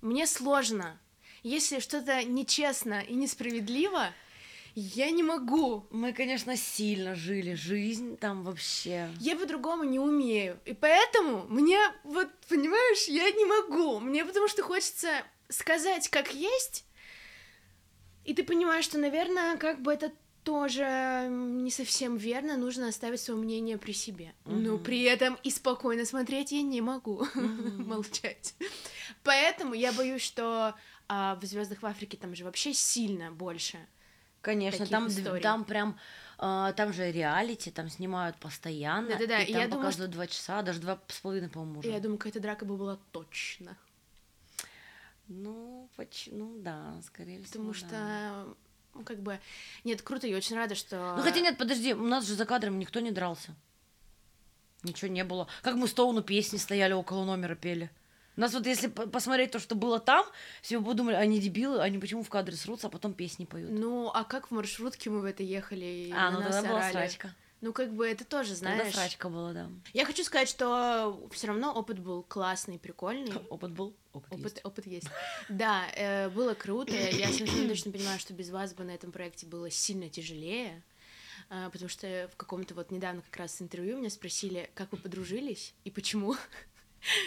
Мне сложно. Если что-то нечестно и несправедливо, я не могу. Мы, конечно, сильно жили жизнь там вообще. Я по-другому не умею. И поэтому мне, вот, понимаешь, я не могу. Мне потому что хочется... сказать, как есть, и ты понимаешь, что, наверное, как бы это тоже не совсем верно, нужно оставить свое мнение при себе. Uh-huh. Но при этом и спокойно смотреть я не могу uh-huh. молчать. Поэтому я боюсь, что а, в «Звёздах в Африке» там же вообще сильно больше. Конечно, там, там прям а, там же реалити, там снимают постоянно. Да-да-да. И там я показывают два часа, даже два с половиной, по-моему, уже. Я думаю, какая-то драка бы была точно. Ну, почему, ну, да, скорее потому всего, потому что, да. ну, как бы, нет, круто, я очень рада, что... Ну, хотя нет, подожди, у нас же за кадром никто не дрался. Ничего не было. Как мы Стоуну песни стояли около номера, пели. У нас вот если посмотреть то, что было там, все бы думали, они дебилы, они почему в кадре срутся, а потом песни поют. Ну, а как в маршрутке мы в это ехали и а, на ну, нас тогда орали. Была срачка. Ну, как бы это тоже, знаешь. Тогда срачка была, да. Я хочу сказать, что все равно опыт был классный, прикольный. Опыт был? Опыт, опыт есть. Опыт есть. Да, э, было круто. Я совершенно точно понимаю, что без вас бы на этом проекте было сильно тяжелее. Э, потому что в каком-то вот недавно как раз интервью меня спросили, как вы подружились и почему.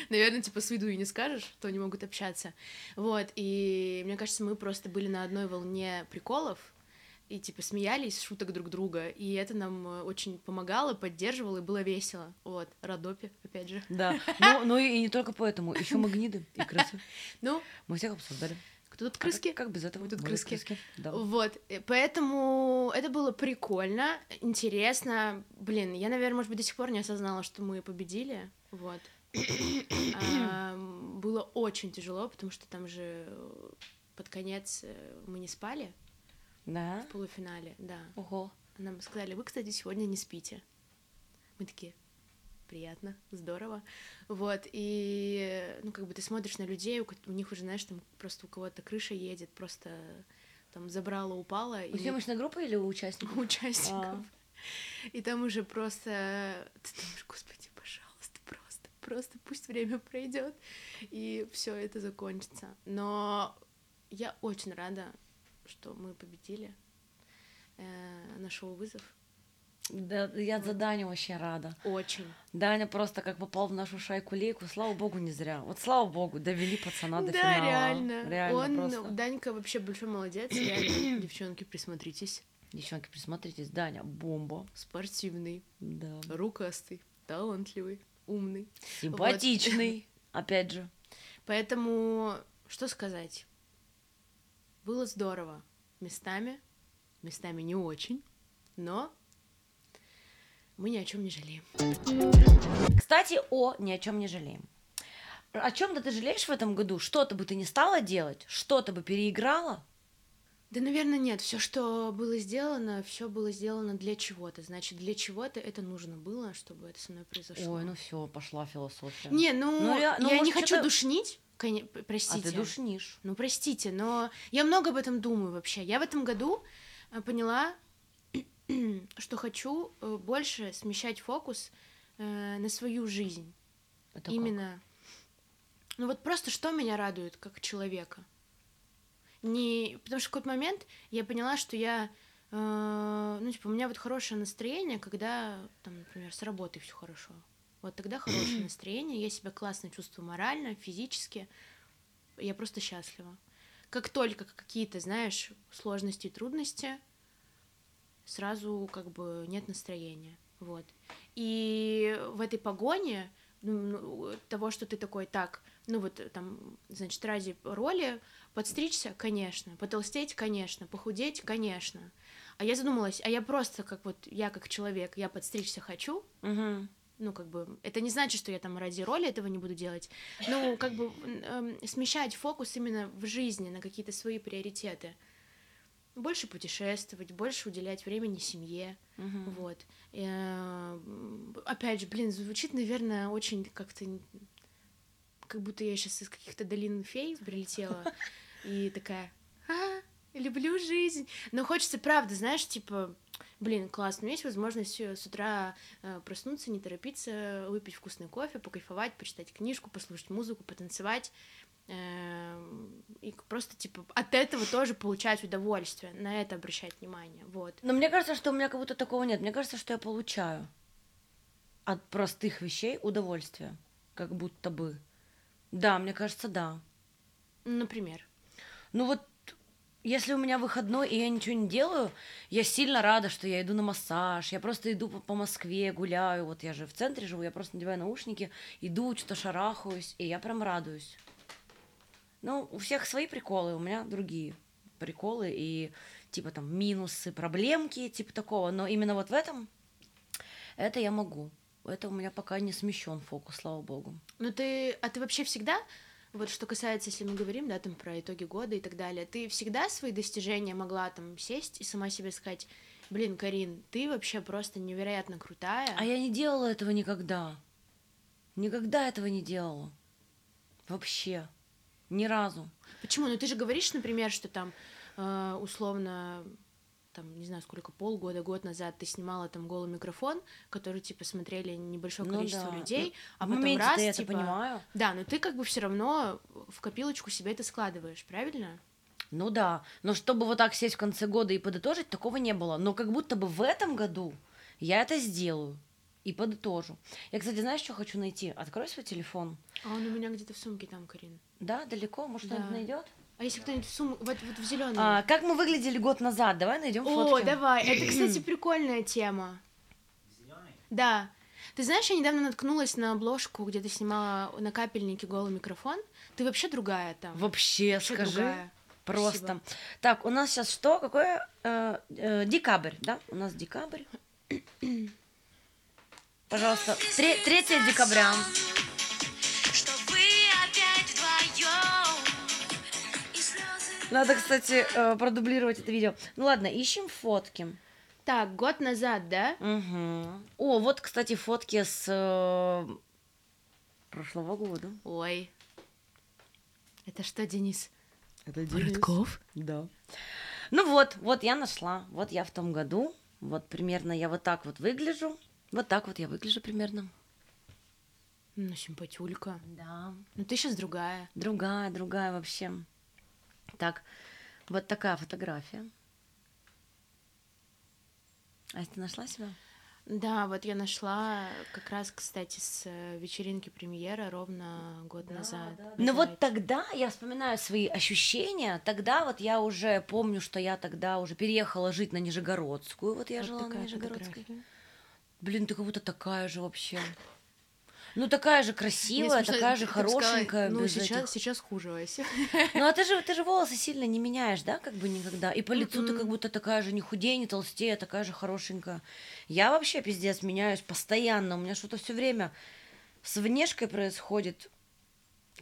Наверное, типа, с виду и не скажешь, что они могут общаться. Вот, и мне кажется, мы просто были на одной волне приколов и, типа, смеялись, шуток друг друга. И это нам очень помогало, поддерживало, и было весело. Вот, Родопи, опять же. Да, ну, ну и не только поэтому. Еще мы гниды и крысы. Ну? Мы всех обсуждали. Кто тут крыски? А как, как без этого? Мы тут крыски. крыски. Да. Вот, поэтому это было прикольно, интересно. Блин, я, наверное, может быть, до сих пор не осознала, что мы победили. Вот. а, было очень тяжело, потому что там же под конец мы не спали. Да? В полуфинале, да. Ого. Нам сказали, вы, кстати, сегодня не спите. Мы такие, приятно, здорово. Вот, и, ну, как бы ты смотришь на людей, у них уже, знаешь, там просто у кого-то крыша едет, просто там забрало, упало. У съемочной группы или у участников? У участников. А. И там уже просто... Ты думаешь, господи, пожалуйста, просто. Просто пусть время пройдет, и все это закончится. Но я очень рада, что мы победили э, на шоу «Вызов». Да, я вот. За Даню очень рада. Очень. Даня просто как попал в нашу шайку-лейку. Слава богу, не зря. Вот слава богу, довели пацана до да, финала. Да, реально. реально Он, просто. Данька вообще большой молодец. Реально. Девчонки, присмотритесь. Девчонки, присмотритесь. Даня бомба. Спортивный. Да. Рукастый. Талантливый. Умный. Симпатичный, вот. Опять же. Поэтому, что сказать? Было здорово. Местами, местами не очень, но мы ни о чем не жалеем. Кстати, о ни о чем не жалеем. О чем-то ты жалеешь в этом году? Что-то бы ты не стала делать? Что-то бы переиграла? Да, наверное, нет. Все, что было сделано, все было сделано для чего-то. Значит, для чего-то это нужно было, чтобы это со мной произошло. Ой, ну все, пошла философия. Не, ну, ну я, ну, я может, не хочу что-то... душнить, кон... простите. А ты душнишь. Ну, простите, но я много об этом думаю вообще. Я в этом году поняла, что хочу больше смещать фокус на свою жизнь. Это именно. Как? Ну вот просто что меня радует как человека. Не... Потому что в какой-то момент я поняла, что я... Э, ну, типа, у меня вот хорошее настроение, когда, там, например, с работы все хорошо. Вот тогда хорошее настроение, я себя классно чувствую морально, физически. Я просто счастлива. Как только какие-то, знаешь, сложности и трудности, сразу как бы нет настроения. Вот. И в этой погоне того, что ты такой, так, ну вот там, значит, ради роли подстричься, конечно, потолстеть, конечно, похудеть, конечно. А я задумалась, а я просто как вот, я как человек, я подстричься хочу, угу. Ну как бы, это не значит, что я там ради роли этого не буду делать, ну как бы э, смещать фокус именно в жизни на какие-то свои приоритеты. Больше путешествовать, больше уделять времени семье, угу. Вот. И, опять же, блин, звучит, наверное, очень как-то... Как будто я сейчас из каких-то долин фей прилетела и такая, а, люблю жизнь. Но хочется, правда, знаешь, типа, блин, классно, у меня есть возможность с утра проснуться, не торопиться, выпить вкусный кофе, покайфовать, почитать книжку, послушать музыку, потанцевать. И просто, типа, от этого тоже получать удовольствие, на это обращать внимание, вот. Но мне кажется, что у меня как будто такого нет, мне кажется, что я получаю от простых вещей удовольствие, как будто бы. Да, мне кажется, да. Например? Ну вот, если у меня выходной, и я ничего не делаю, я сильно рада, что я иду на массаж, я просто иду по Москве, гуляю, вот я же в центре живу, я просто надеваю наушники, иду, что-то шарахаюсь, и я прям радуюсь. Ну, у всех свои приколы, у меня другие приколы и, типа, там, минусы, проблемки, типа такого. Но именно вот в этом, это я могу. Это у меня пока не смещен фокус, слава богу. Ну ты, а ты вообще всегда Вот что касается, если мы говорим, да, там про итоги года и так далее, ты всегда свои достижения могла там сесть и сама себе сказать: блин, Карин, ты вообще просто невероятно крутая. А я не делала этого никогда. Никогда этого не делала. Вообще. Ни разу. Почему? Ну ты же говоришь, например, что там э, условно, там, не знаю, сколько, полгода, год назад ты снимала там голый микрофон, который, типа, смотрели небольшое количество ну, да. людей, а ну, потом раз, я типа... это понимаю. Да, но ты как бы все равно в копилочку себе это складываешь, правильно? Ну да, но чтобы вот так сесть в конце года и подытожить, такого не было. Но как будто бы в этом году я это сделаю и подытожу. Я, кстати, знаешь, что хочу найти? Открой свой телефон. А он у меня где-то в сумке там, Карин. Да, далеко? Может, да. кто-нибудь найдет? А если кто-нибудь в сумке, вот, вот в зеленый. А, как мы выглядели год назад? Давай найдем фотки. О, давай. Это, кстати, прикольная тема. Зеленый? Да. Ты знаешь, я недавно наткнулась на обложку, где ты снимала на Капельнике голый микрофон. Ты вообще другая там. Вообще, вообще скажи. Другая. Просто. Спасибо. Так, у нас сейчас что? Какое? Э, э, декабрь, да? У нас декабрь. Пожалуйста, третье декабря. Что вы опять вдвоем, и слезы... Надо, кстати, э, продублировать это видео. Ну ладно, ищем фотки. Так, год назад, да? Угу. О, вот, кстати, фотки с э, прошлого года. Ой. Это что, Денис? Это Бородков? Да. Ну вот, вот я нашла. Вот я в том году. Вот примерно я вот так вот выгляжу. Вот так вот я выгляжу примерно. Ну, симпатюлька. Да. Ну, ты сейчас другая. Другая, другая вообще. Так, вот такая фотография. А ты нашла себя? Да, вот я нашла как раз, кстати, с вечеринки премьера ровно год да, назад. Да, да, Но да, вот это. Тогда я вспоминаю свои ощущения. Тогда вот я уже помню, что я тогда уже переехала жить на Нижегородскую. Вот я вот жила на Нижегородской. Фотография. Блин, ты как будто такая же вообще. Ну, такая же красивая, смешно, такая же хорошенькая. Сказала, ну, сейчас, этих... сейчас хуже, Ася. Ну, а ты же, ты же волосы сильно не меняешь, да, как бы никогда? И по лицу mm-hmm. ты как будто такая же не худее, не толстее, такая же хорошенькая. Я вообще, пиздец, меняюсь постоянно. У меня что-то все время с внешкой происходит.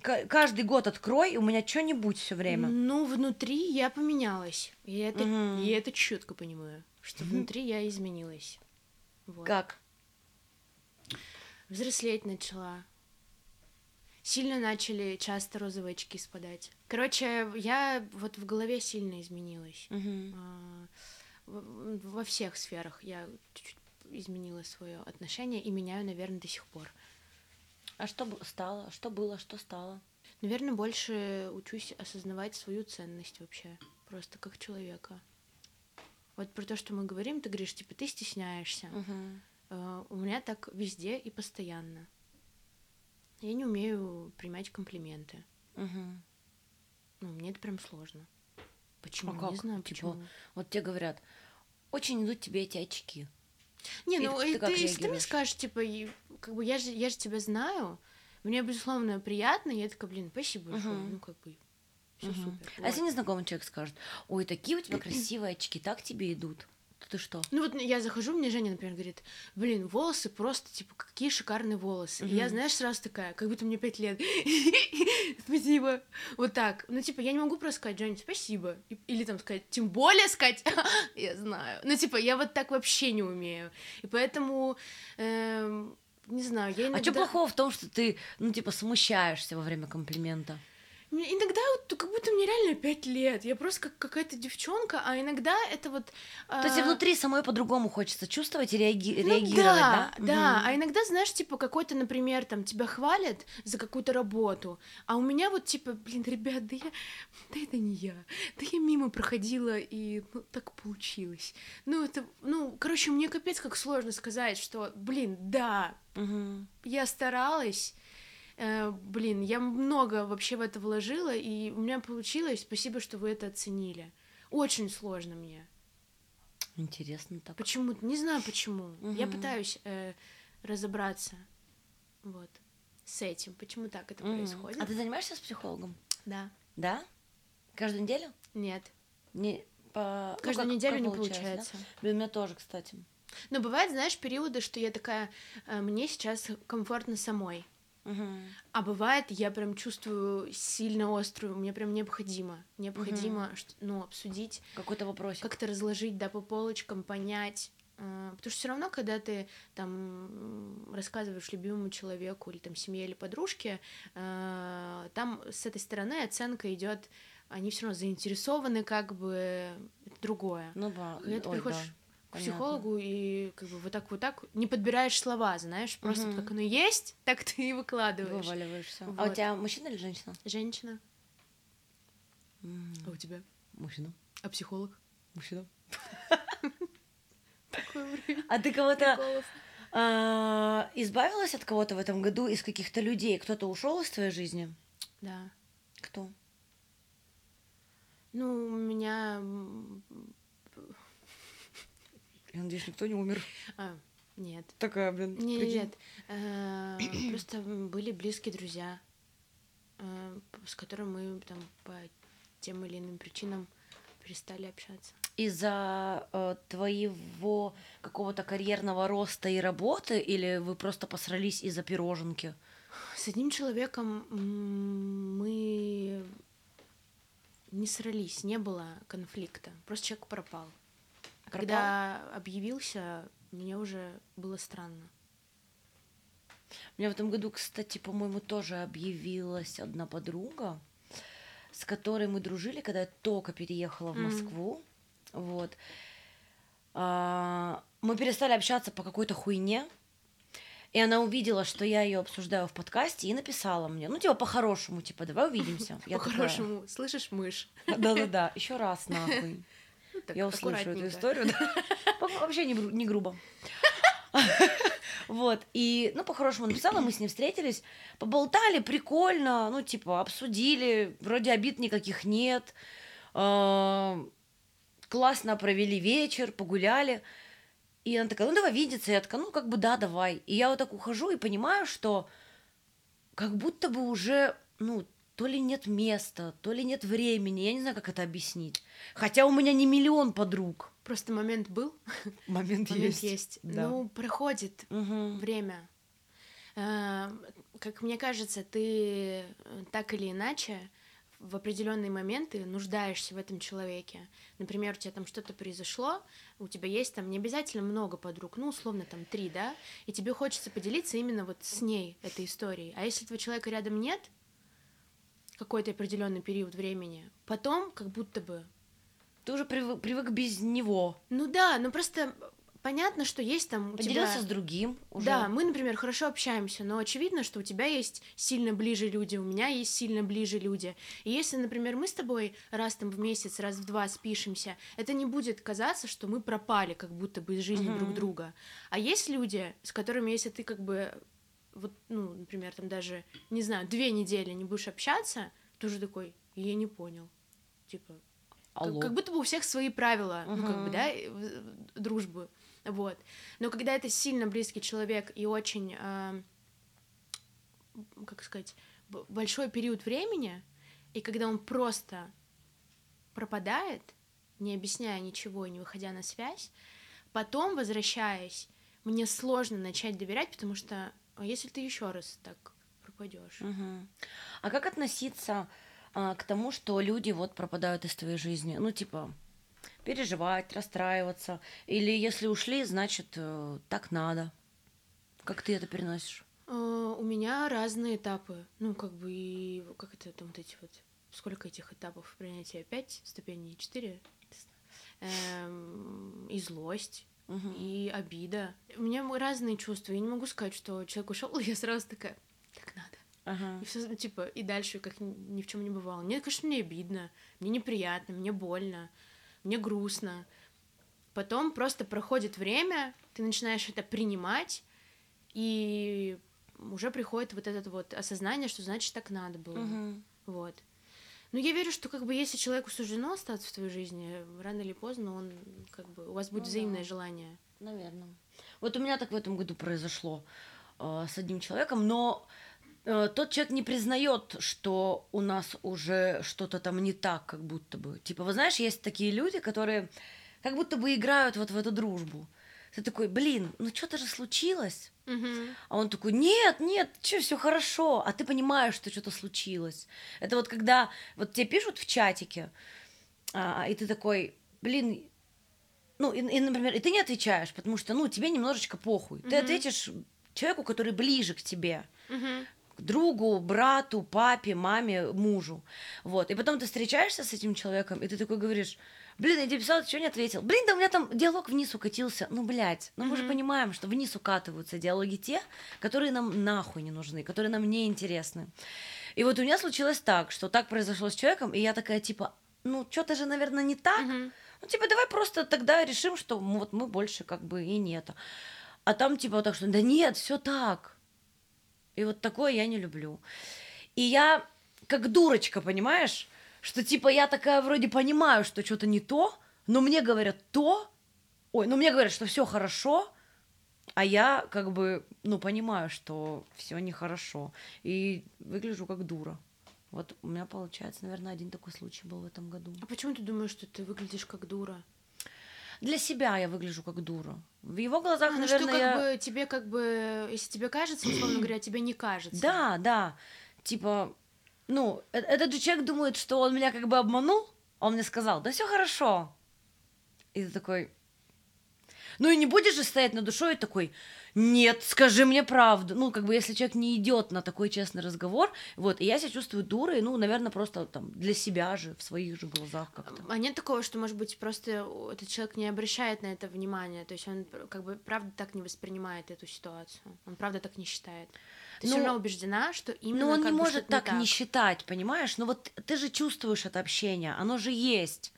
К- каждый год открой, и у меня что-нибудь все время. Ну, внутри я поменялась. И это, mm-hmm. я это четко понимаю, что mm-hmm. внутри я изменилась. Вот. Как? Взрослеть начала. Сильно начали часто розовые очки спадать. Короче, я вот в голове сильно изменилась. Uh-huh. Во всех сферах я чуть-чуть изменила свое отношение и меняю, наверное, до сих пор. А что стало? Что было? Что стало? Наверное, больше учусь осознавать свою ценность вообще. Просто как человека. Вот про то, что мы говорим, ты говоришь, типа, ты стесняешься. Uh-huh. Uh, у меня так везде и постоянно. Я не умею принимать комплименты. Угу. Ну, мне это прям сложно. Почему? А как? Не знаю, почему. Типа, вот тебе говорят, очень идут тебе эти очки. Не, и ну, ты, ты, ты, если ты мне скажешь, типа, как бы, я же, я же тебя знаю, мне, безусловно, приятно, я такая, блин, спасибо большое, угу. ну, как бы, все угу. супер. А вот. Если незнакомый человек скажет, ой, такие у тебя красивые очки, так тебе идут. Ты что? Ну вот я захожу, мне Женя, например, говорит, блин, волосы просто, типа, какие шикарные волосы. Mm-hmm. И я, знаешь, сразу такая, как будто мне пять лет. Спасибо. Вот так. Ну, типа, я не могу просто сказать, Женя, спасибо. Или там сказать, тем более сказать, я знаю. Ну, типа, я вот так вообще не умею. И поэтому... Не знаю, я иногда... А что плохого в том, что ты, ну, типа, смущаешься во время комплимента? Иногда вот как будто мне реально пять лет. Я просто как какая-то девчонка, а иногда это вот... То есть а... внутри самой по-другому хочется чувствовать и реаги... ну, реагировать, да? Да, да. Угу. А иногда, знаешь, типа какой-то, например, там тебя хвалят за какую-то работу, а у меня вот типа, блин, ребят, да я... Да это не я. Да я мимо проходила, и ну, так получилось. Ну, это... Ну, короче, мне капец как сложно сказать, что, блин, да, угу. я старалась... Блин, я много вообще в это вложила, и у меня получилось. Спасибо, что вы это оценили. Очень сложно мне. Интересно так. Почему-то, не знаю почему. Угу. Я пытаюсь э, разобраться вот с этим, почему так это угу. происходит. А ты занимаешься с психологом? Да. Да? Каждую неделю? Нет. Не, по... Каждую ну, как, неделю как не получается. Да? Блин, у меня тоже, кстати. Но бывает, знаешь, периоды, что я такая, э, мне сейчас комфортно самой. Uh-huh. А бывает, я прям чувствую сильно острую, мне прям необходимо, необходимо, uh-huh. ну, обсудить. Какой-то вопросик. Как-то разложить, да, по полочкам, понять. Потому что все равно, когда ты там рассказываешь любимому человеку или там семье или подружке, там с этой стороны оценка идет, они все равно заинтересованы, как бы это другое. Ну да. Когда ты Ой, приходишь да. к Понятно. Психологу и как бы вот так вот так не подбираешь слова, знаешь, просто угу. вот как оно есть, так ты и выкладываешь. Вываливаешь всё. Вот. А у тебя мужчина или женщина? Женщина. М-м. А у тебя? Мужчина. А психолог? Мужчина. А ты кого-то а, избавилась от кого-то в этом году, из каких-то людей? Кто-то ушел из твоей жизни? Да. Кто? Ну, у меня... Я надеюсь, никто не умер. А, нет. Такая, блин, Нет, прикинь. нет. А, просто были близкие друзья, с которыми мы там по тем или иным причинам перестали общаться. Из-за э, твоего какого-то карьерного роста и работы, или вы просто посрались из-за пироженки? С одним человеком мы не срались, не было конфликта, просто человек пропал. пропал? Когда объявился, мне уже было странно. У меня в этом году, кстати, по-моему, тоже объявилась одна подруга, с которой мы дружили, когда я только переехала в Москву. Mm-hmm. Вот. А, мы перестали общаться по какой-то хуйне, и она увидела, что я ее обсуждаю в подкасте, и написала мне, ну, типа, по-хорошему, типа, давай увидимся. По-хорошему, слышишь, мышь? Да-да-да, еще раз, нахуй. Я услышу эту историю. Вообще не грубо. Вот, и, ну, по-хорошему написала, мы с ним встретились, поболтали, прикольно, ну, типа, обсудили, вроде обид никаких нет, классно провели вечер, погуляли. И она такая, ну, давай видеться. Я такая, ну, как бы, да, давай. И я вот так ухожу и понимаю, что как будто бы уже, ну, то ли нет места, то ли нет времени. Я не знаю, как это объяснить. Хотя у меня не миллион подруг. Просто момент был. Момент есть. есть. Да. Ну, проходит угу. время. Как мне кажется, ты так или иначе в определенные моменты нуждаешься в этом человеке. Например, у тебя там что-то произошло, у тебя есть там не обязательно много подруг, ну, условно, там три, да, и тебе хочется поделиться именно вот с ней этой историей. А если этого человека рядом нет, какой-то определенный период времени, потом как будто бы... Ты уже привык, привык без него. Ну да, ну просто... Понятно, что есть там у Поделился тебя... Поделился с другим уже. Да, мы, например, хорошо общаемся, но очевидно, что у тебя есть сильно ближе люди, у меня есть сильно ближе люди. И если, например, мы с тобой раз там в месяц, раз в два спишемся, это не будет казаться, что мы пропали как будто бы из жизни mm-hmm. друг друга. А есть люди, с которыми, если ты как бы, вот, ну, например, там даже, не знаю, две недели не будешь общаться, ты уже такой, я не понял, типа... Как, как будто бы у всех свои правила, uh-huh. ну, как бы, да, дружбы, вот. Но когда это сильно близкий человек и очень, э, как сказать, большой период времени, и когда он просто пропадает, не объясняя ничего и не выходя на связь, потом, возвращаясь, мне сложно начать доверять, потому что, если ты еще раз так пропадешь. Uh-huh. А как относиться... к тому, что люди вот пропадают из твоей жизни. Ну, типа, переживать, расстраиваться. Или если ушли, значит, так надо. Как ты это переносишь? У меня разные этапы. Ну, как бы, и как это там вот эти вот... Сколько этих этапов принятия? Пять ступеней? Четыре? Эм, и злость, угу. и обида. У меня разные чувства. Я не могу сказать, что человек ушел, и я сразу такая, так надо. Ага. И все, типа, и дальше как ни в чем не бывало. Мне, конечно, мне обидно, мне неприятно, мне больно, мне грустно. Потом просто проходит время, ты начинаешь это принимать, и уже приходит вот это вот осознание, что значит так надо было. Угу. Вот. Но я верю, что как бы если человеку суждено остаться в твоей жизни, рано или поздно он как бы у вас будет ну, взаимное да. желание. Наверное. Вот у меня так в этом году произошло э, с одним человеком, но тот человек не признает, что у нас уже что-то там не так, как будто бы. Типа, вы знаешь, есть такие люди, которые как будто бы играют вот в эту дружбу. Ты такой, блин, ну что-то же случилось. Uh-huh. А он такой, нет, нет, что, все хорошо. А ты понимаешь, что что-то случилось. Это вот когда вот тебе пишут в чатике, а, и ты такой, блин, ну, и, и, например, и ты не отвечаешь, потому что, ну, тебе немножечко похуй. Uh-huh. Ты ответишь человеку, который ближе к тебе. Uh-huh. К другу, брату, папе, маме, мужу. Вот. И потом ты встречаешься с этим человеком, и ты такой говоришь... Блин, я тебе писала, ты чего не ответил? Блин, да у меня там диалог вниз укатился. Ну, блядь, ну mm-hmm. мы же понимаем, что вниз укатываются диалоги те, которые нам нахуй не нужны, которые нам не интересны. И вот у меня случилось так, что так произошло с человеком, и я такая, типа, ну, что-то же, наверное, не так. Mm-hmm. Ну, типа, давай просто тогда решим, что вот мы больше как бы и не это. А там, типа, вот так, что да нет, все так. И вот такое я не люблю. И я как дурочка, понимаешь? Что, типа, я такая вроде понимаю, что что-то не то, но мне говорят то, ой, ну мне говорят, что все хорошо, а я как бы, ну, понимаю, что все нехорошо, и выгляжу как дура. Вот у меня, получается, наверное, один такой случай был в этом году. А почему ты думаешь, что ты выглядишь как дура? Для себя я выгляжу как дура. В его глазах, а, ну, наверное, что, как я... бы, тебе как бы, если тебе кажется, условно говоря, тебе не кажется. Да, да, типа... Ну, этот же человек думает, что он меня как бы обманул, а он мне сказал, да все хорошо. И ты такой, ну и не будешь же стоять над душой и такой, нет, скажи мне правду. Ну, как бы, если человек не идет на такой честный разговор, вот, и я себя чувствую дурой, ну, наверное, просто там для себя же, в своих же глазах как-то. А нет такого, что, может быть, просто этот человек не обращает на это внимания, то есть он как бы правда так не воспринимает эту ситуацию, он правда так не считает? Ты ну, все равно убеждена, что именно ну он не может так не, так не считать, понимаешь? Но вот ты же чувствуешь это общение, оно же есть.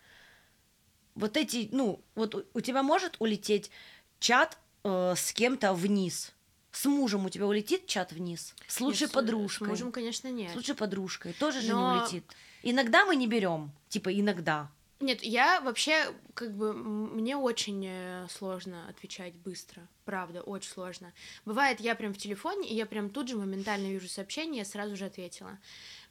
Вот эти, ну, вот у, у тебя может улететь чат э, с кем-то вниз? С мужем у тебя улетит чат вниз? С лучшей нет, подружкой? С мужем, конечно, нет. С лучшей подружкой тоже но... же не улетит. Иногда мы не берем, типа иногда. Нет, я вообще, как бы, мне очень сложно отвечать быстро, правда, очень сложно. Бывает, я прям в телефоне, и я прям тут же моментально вижу сообщение, я сразу же ответила.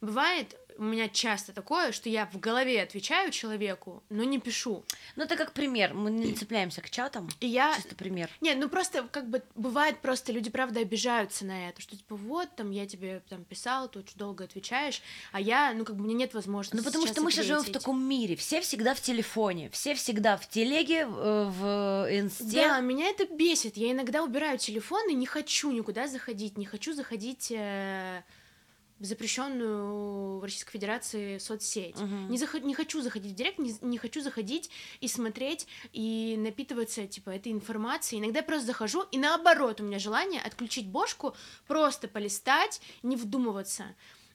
Бывает, у меня часто такое, что я в голове отвечаю человеку, но не пишу. Ну, это как пример, мы не цепляемся к чатам, и я... чисто пример. Нет, ну просто, как бы, бывает просто, люди, правда, обижаются на это, что, типа, вот, там, я тебе, там, писала, ты очень долго отвечаешь, а я, ну, как бы, у меня нет возможности. Ну, потому что мы сейчас живем в таком мире, все всегда Всегда в телефоне, все всегда в телеге, в инсте. Да, меня это бесит. Я иногда убираю телефон и не хочу никуда заходить, не хочу заходить в запрещенную в Российской Федерации соцсеть. Uh-huh. Не, зах- не хочу заходить в директ, не, не хочу заходить и смотреть, и напитываться типа этой информацией. Иногда я просто захожу, и наоборот, у меня желание отключить бошку, просто полистать, не вдумываться.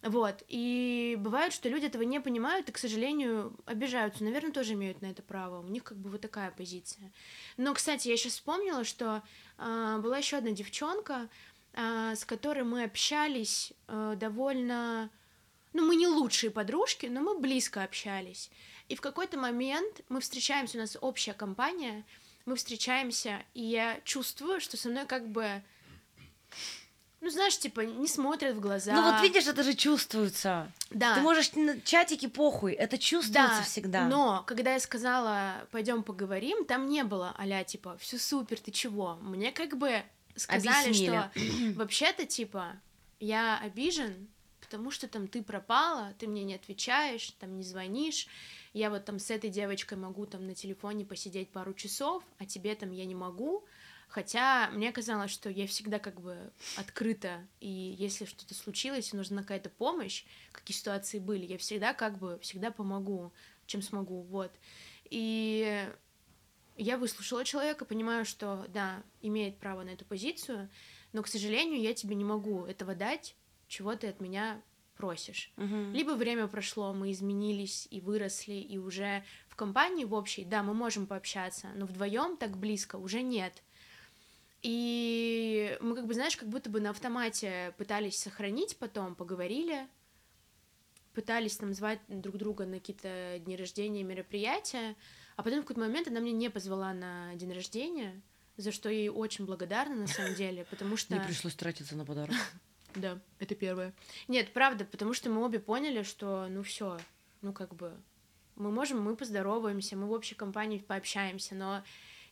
Вот, и бывает, что люди этого не понимают и, к сожалению, обижаются. Наверное, тоже имеют на это право. У них как бы вот такая позиция. Но, кстати, я сейчас вспомнила, что э, была еще одна девчонка, э, с которой мы общались э, довольно... Ну, мы не лучшие подружки, но мы близко общались. И в какой-то момент мы встречаемся, у нас общая компания, мы встречаемся, и я чувствую, что со мной как бы... Ну, знаешь, типа, не смотрят в глаза. Ну, вот видишь, это же чувствуется. Да. Ты можешь на чатике похуй, это чувствуется да, всегда. Но когда я сказала, пойдем поговорим, там не было а-ля, типа, все супер, ты чего? Мне как бы сказали, объяснили, что вообще-то, типа, я обижен, потому что там ты пропала, ты мне не отвечаешь, там не звонишь, я вот там с этой девочкой могу там на телефоне посидеть пару часов, а тебе там я не могу. Хотя мне казалось, что я всегда как бы открыта, и если что-то случилось, нужна какая-то помощь, какие ситуации были, я всегда как бы всегда помогу, чем смогу, вот. И я выслушала человека, понимаю, что, да, имеет право на эту позицию, но, к сожалению, я тебе не могу этого дать, чего ты от меня просишь. Угу. Либо время прошло, мы изменились и выросли, и уже в компании, в общей, да, мы можем пообщаться, но вдвоем так близко уже нет. И мы, как бы, знаешь, как будто бы на автомате пытались сохранить, потом поговорили, пытались там звать друг друга на какие-то дни рождения, мероприятия, а потом в какой-то момент она меня не позвала на день рождения, за что я ей очень благодарна, на самом деле, потому что... Мне пришлось тратиться на подарок. Да, это первое. Нет, правда, потому что мы обе поняли, что, ну все, ну как бы, мы можем, мы поздороваемся, мы в общей компании пообщаемся, но...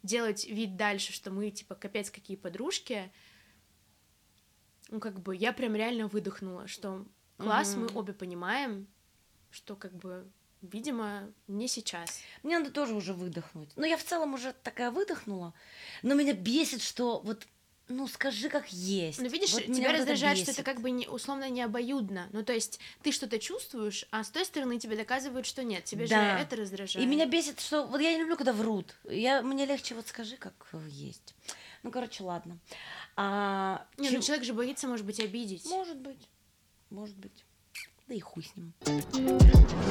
делать вид дальше, что мы, типа, капец какие подружки, ну, как бы, я прям реально выдохнула, что класс, mm-hmm. мы обе понимаем, что, как бы, видимо, не сейчас. Мне надо тоже уже выдохнуть. Ну, я в целом уже такая выдохнула, но меня бесит, что вот... Ну, скажи, как есть. Ну, видишь, вот тебя раздражает, что это как бы не, условно не обоюдно. Ну, то есть, ты что-то чувствуешь, а с той стороны тебе доказывают, что нет. Тебе да. же это раздражает. И меня бесит, что... Вот я не люблю, когда врут. Я... Мне легче вот скажи, как есть. Ну, короче, ладно. А... Не, Ч... ну, человек же боится, может быть, обидеть. Может быть. Может быть. Да и хуй с ним.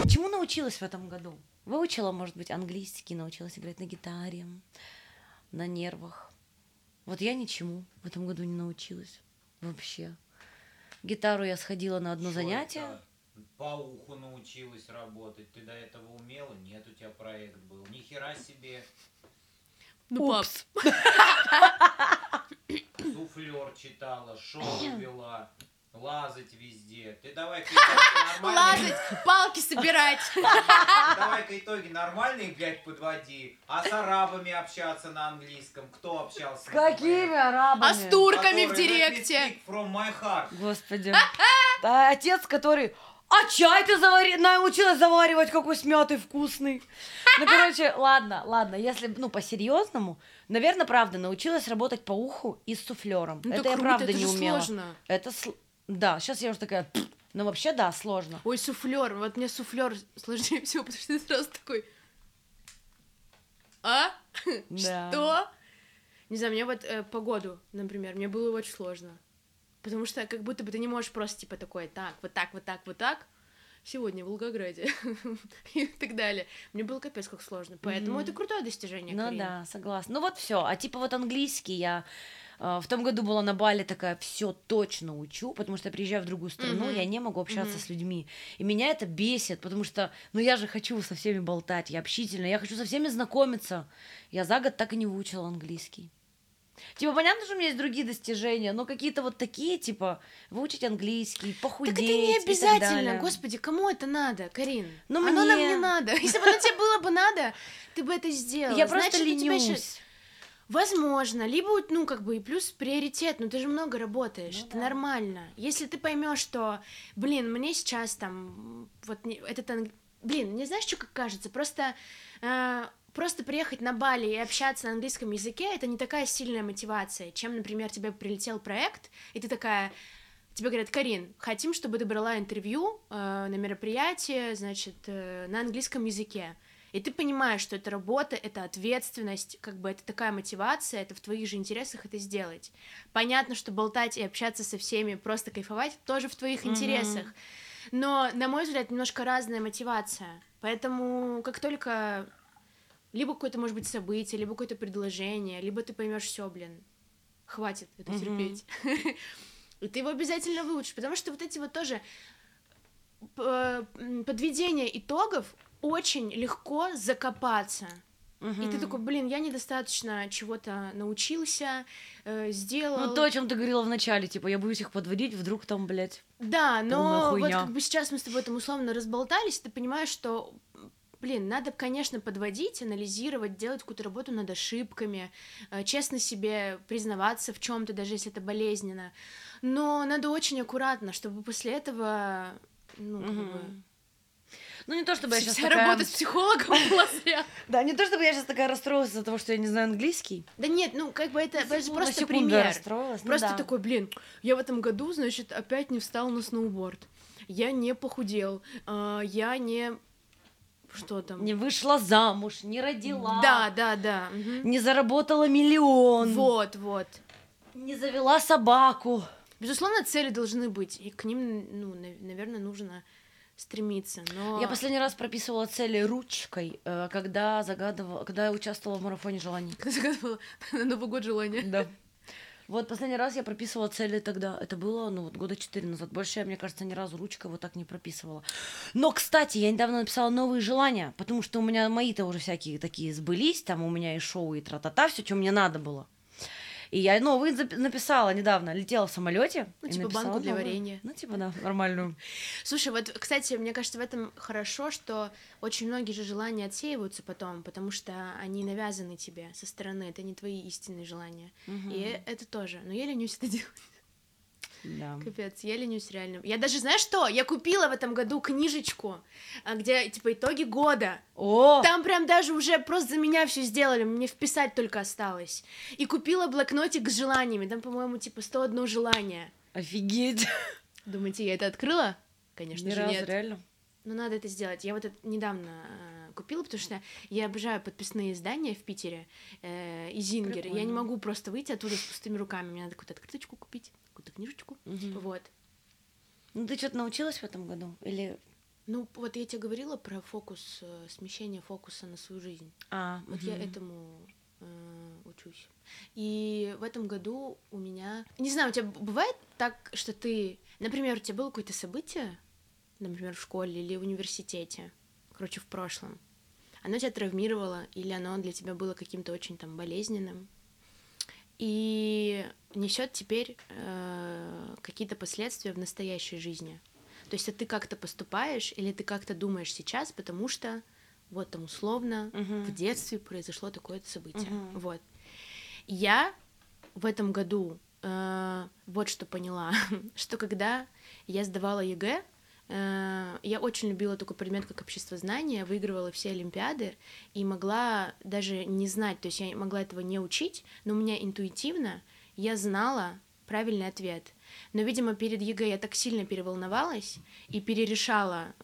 Чему научилась в этом году? Выучила, может быть, английский, научилась играть на гитаре, на нервах. Вот я ничему в этом году не научилась вообще. Гитару я сходила на одно Чё занятие. Это? По уху научилась работать. Ты до этого умела? Нет, у тебя проект был. Ни хера себе. Ну, папс. Суфлёр читала, шоу вела. Лазать везде. Ты давай-ка итоги нормальные. Лазать, палки собирать. Давай-ка итоги нормальные, блядь, подводи. А с арабами общаться на английском. Кто общался? С какими арабами? А с турками в директе. From my heart. Господи. Отец, который... А чай ты завари... научилась заваривать, какой смятый вкусный. Ну, короче, ладно, ладно, если, ну, по-серьезному, наверное, правда, научилась работать по уху и с суфлером. Ну, это я круто, правда это не умела. Сложно. Это сложно. Да, сейчас я уже такая, ну вообще да, сложно. Ой, суфлер, вот мне суфлер сложнее всего, потому что ты сразу такой, а? Да. Что? Не знаю, мне вот э, погоду, например, мне было очень сложно, потому что как будто бы ты не можешь просто типа такой, так, вот так, вот так, вот так, сегодня в Волгограде и так далее. Мне было капец как сложно, поэтому mm-hmm. это крутое достижение, Карина. Ну да, согласна. Ну вот все, а типа вот английский я... В том году была на Бали такая, все точно учу, потому что я приезжаю в другую страну, mm-hmm. я не могу общаться mm-hmm. с людьми. И меня это бесит, потому что, ну, я же хочу со всеми болтать, я общительная, я хочу со всеми знакомиться. Я за год так и не выучила английский. Типа, понятно, что у меня есть другие достижения, но какие-то вот такие, типа, выучить английский, похудеть. Так это не обязательно, господи, кому это надо, Карин? Ну, оно мне... нам не надо. Если бы оно тебе было бы надо, ты бы это сделала. Я просто ленюсь. Возможно, либо, ну, как бы, и плюс приоритет, но ты же много работаешь, ну, это да. нормально. Если ты поймешь, что, блин, мне сейчас там, вот не, этот, анг... блин, не знаешь, что как кажется, просто, э, просто приехать на Бали и общаться на английском языке, это не такая сильная мотивация, чем, например, тебе прилетел проект, и ты такая, тебе говорят, Карин, хотим, чтобы ты брала интервью э, на мероприятии, значит, э, на английском языке. И ты понимаешь, что это работа, это ответственность, как бы это такая мотивация, это в твоих же интересах это сделать. Понятно, что болтать и общаться со всеми, просто кайфовать, тоже в твоих mm-hmm. интересах. Но, на мой взгляд, немножко разная мотивация. Поэтому как только либо какое-то, может быть, событие, либо какое-то предложение, либо ты поймешь, все, блин, хватит это mm-hmm. терпеть. И ты его обязательно выучишь, потому что вот эти вот тоже подведение итогов, очень легко закопаться. Uh-huh. И ты такой, блин, я недостаточно чего-то научился, э, сделал. Ну, то, о чем ты говорила в начале, типа, я боюсь их подводить, вдруг там, блядь, да, но вот как бы сейчас мы с тобой там условно разболтались, ты понимаешь, что, блин, надо, конечно, подводить, анализировать, делать какую-то работу над ошибками, э, честно себе признаваться в чем-то, даже если это болезненно. Но надо очень аккуратно, чтобы после этого, ну, uh-huh. как бы... Ну, не то, чтобы я сейчас такая... работа с психологом была зря. Да, не то, чтобы я сейчас такая расстроилась из-за того, что я не знаю английский. Да нет, ну, как бы это просто пример. Просто такой, блин, я в этом году, значит, опять не встал на сноуборд. Я не похудел, я не... Что там? Не вышла замуж, не родила. Да, да, да. Не заработала миллион. Вот, вот. Не завела собаку. Безусловно, цели должны быть, и к ним, ну, наверное, нужно... стремиться, но... Я последний раз прописывала цели ручкой, когда загадывала, когда я участвовала в марафоне желаний. Когда загадывала на Новый год желания. Да. Вот последний раз я прописывала цели тогда. Это было, ну, вот года четыре назад. Больше я, мне кажется, ни разу ручкой вот так не прописывала. Но, кстати, я недавно написала новые желания, потому что у меня мои-то уже всякие такие сбылись, там у меня и шоу, и тра-та-та, все, что мне надо было. И я новый написала недавно, летела в самолете. Ну, типа банку для новую. Варенья. Ну, типа, да, нормальную. Слушай, вот, кстати, мне кажется, в этом хорошо, что очень многие же желания отсеиваются потом, потому что они навязаны тебе со стороны, это не твои истинные желания. Угу. И это тоже. Но я ленюсь это делать. Да. Капец, я ленюсь реально. Я даже, знаешь что, я купила в этом году книжечку, где, типа, итоги года. О! Там прям даже уже просто за меня все сделали, мне вписать только осталось. И купила блокнотик с желаниями, там, по-моему, типа, сто одно желание. Офигеть! Думаете, я это открыла? Конечно же нет. Реально? Ну, надо это сделать. Я вот это недавно э, купила, потому что я обожаю подписные издания в Питере э, и Зингер. Прикольно. Я не могу просто выйти оттуда с пустыми руками. Мне надо какую-то открыточку купить, какую-то книжечку. Угу. Вот. Ну, ты что-то научилась в этом году? Или... Ну, вот я тебе говорила про фокус, смещение фокуса на свою жизнь. А, вот угу. я этому э, учусь. И в этом году у меня... Не знаю, у тебя бывает так, что ты... Например, у тебя было какое-то событие, например, в школе или в университете, короче, в прошлом, оно тебя травмировало, или оно для тебя было каким-то очень там болезненным, и несет теперь э, какие-то последствия в настоящей жизни. То есть, а ты как-то поступаешь, или ты как-то думаешь сейчас, потому что вот там условно uh-huh. в детстве произошло такое-то событие. Uh-huh. Вот. Я в этом году э, вот что поняла, что когда я сдавала ЕГЭ, я очень любила такой предмет, как обществознание, выигрывала все олимпиады и могла даже не знать, то есть я могла этого не учить, но у меня интуитивно я знала правильный ответ. Но, видимо, перед ЕГЭ я так сильно переволновалась и перерешала.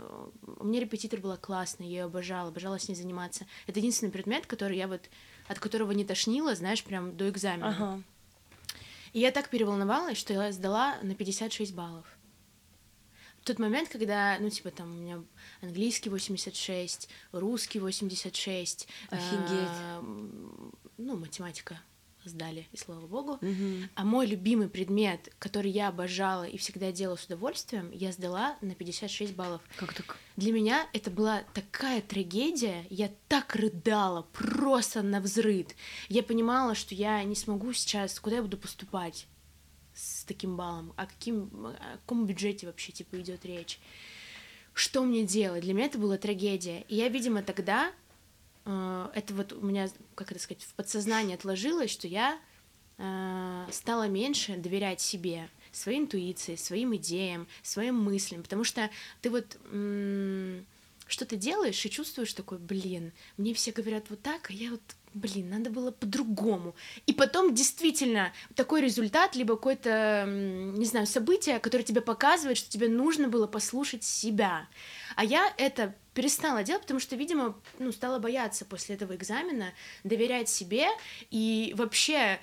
У меня репетитор была классная, я ее обожала, обожала с ней заниматься. Это единственный предмет, который я вот, от которого не тошнила, знаешь, прям до экзамена. Ага. И я так переволновалась, что я сдала на пятьдесят шесть баллов. Тот момент, когда, ну, типа, там, у меня английский восемьдесят шесть, русский восемьдесят шесть. Офигеть. Э, ну, математика сдали, и слава богу. Угу. А мой любимый предмет, который я обожала и всегда делала с удовольствием, я сдала на пятьдесят шесть баллов. Как так? Для меня это была такая трагедия, я так рыдала, просто навзрыд. Я понимала, что я не смогу сейчас, куда я буду поступать с таким баллом, о, каким, о каком бюджете вообще, типа, идет речь, что мне делать, для меня это была трагедия, и я, видимо, тогда, э, это вот у меня, как это сказать, в подсознании отложилось, что я э, стала меньше доверять себе, своей интуиции, своим идеям, своим мыслям, потому что ты вот... М- что ты делаешь и чувствуешь такой, блин, мне все говорят вот так, а я вот, блин, надо было по-другому. И потом действительно такой результат, либо какое-то, не знаю, событие, которое тебе показывает, что тебе нужно было послушать себя. А я это перестала делать, потому что, видимо, ну, стала бояться после этого экзамена доверять себе и вообще...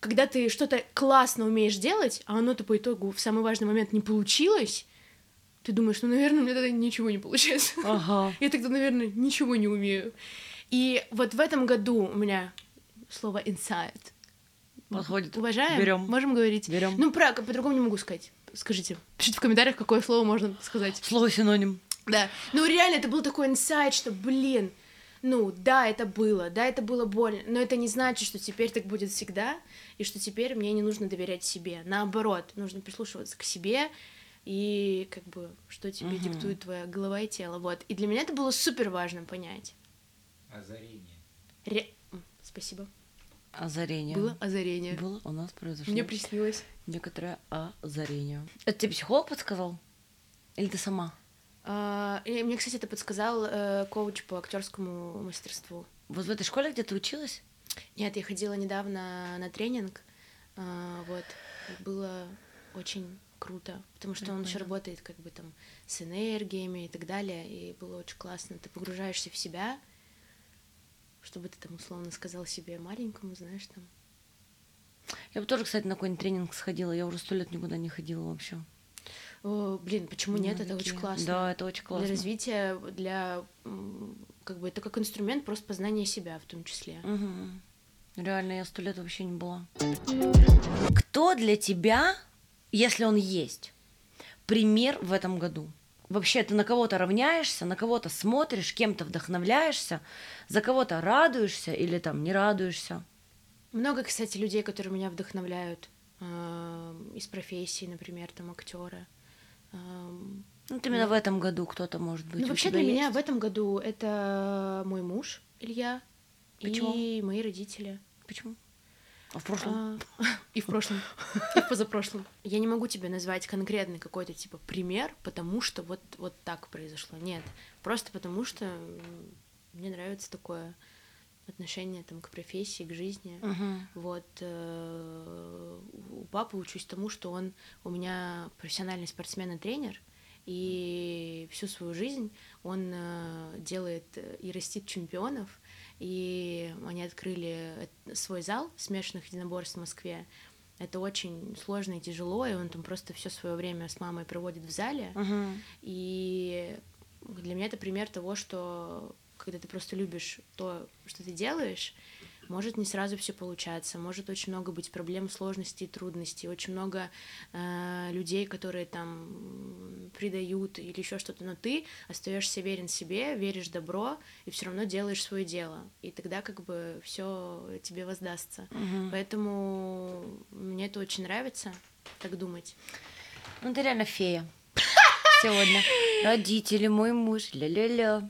Когда ты что-то классно умеешь делать, а оно-то по итогу в самый важный момент не получилось... Ты думаешь, ну, наверное, у меня тогда ничего не получается. Ага. Я тогда, наверное, ничего не умею. И вот в этом году у меня слово «инсайт». Подходит. Уважаем? Берем. Можем говорить? Берем. Ну, про, по-другому не могу сказать. Скажите. Пишите в комментариях, какое слово можно сказать. Слово-синоним. Да. Ну, реально, это был такой инсайт, что, блин, ну, да, это было, да, это было больно, но это не значит, что теперь так будет всегда, и что теперь мне не нужно доверять себе. Наоборот, нужно прислушиваться к себе, и как бы что тебе угу. диктует твоя голова и тело, вот. И для меня это было супер важно понять. Озарение. Ре... Спасибо. Озарение. Было озарение. Было у нас произошло. Мне приснилось. Некоторое озарение. Это тебе психолог подсказал? Или ты сама? А, мне, кстати, это подсказал э, коуч по актерскому мастерству. Вот в этой школе, где ты училась? Нет, я ходила недавно на тренинг. А, вот. Было очень... круто, потому что Прикольно. Он еще работает как бы там с энергиями и так далее, и было очень классно. Ты погружаешься в себя, чтобы ты там условно сказал себе маленькому, знаешь, там. Я бы тоже, кстати, на какой-нибудь тренинг сходила, я уже сто лет никуда не ходила вообще. О, блин, почему нет? Да, это такие... очень классно. Да, это очень классно. Для развития, для, как бы, это как инструмент просто познания себя в том числе. Угу. Реально, я сто лет вообще не была. Кто для тебя... Если он есть, пример в этом году. Вообще ты на кого-то равняешься, на кого-то смотришь, кем-то вдохновляешься, за кого-то радуешься или там не радуешься. Много, кстати, людей, которые меня вдохновляют э, из профессии, например, там актеры. Э, ну, вот именно в этом году кто-то, может быть, ну, вообще для есть? Меня в этом году это мой муж Илья. Почему? И мои родители. Почему? А в прошлом? А, и в прошлом, и в позапрошлом. Я не могу тебе назвать конкретный какой-то, типа, пример, потому что вот, вот так произошло. Нет, просто потому что мне нравится такое отношение там, к профессии, к жизни. Uh-huh. Вот. Э, у папы учусь тому, что он у меня профессиональный спортсмен и тренер, и всю свою жизнь он э, делает и растит чемпионов. И они открыли свой зал смешанных единоборств в Москве. Это очень сложно и тяжело, и он там просто все свое время с мамой проводит в зале. Uh-huh. И для меня это пример того, что когда ты просто любишь то, что ты делаешь, может не сразу все получаться, может очень много быть проблем, сложностей, трудностей, очень много э, людей, которые там предают или еще что-то, но ты остаешься верен себе, веришь в добро и все равно делаешь свое дело, и тогда как бы все тебе воздастся. Угу. Поэтому мне это очень нравится, так думать. Ну ты реально фея сегодня. Родители, мой муж, ля-ля-ля.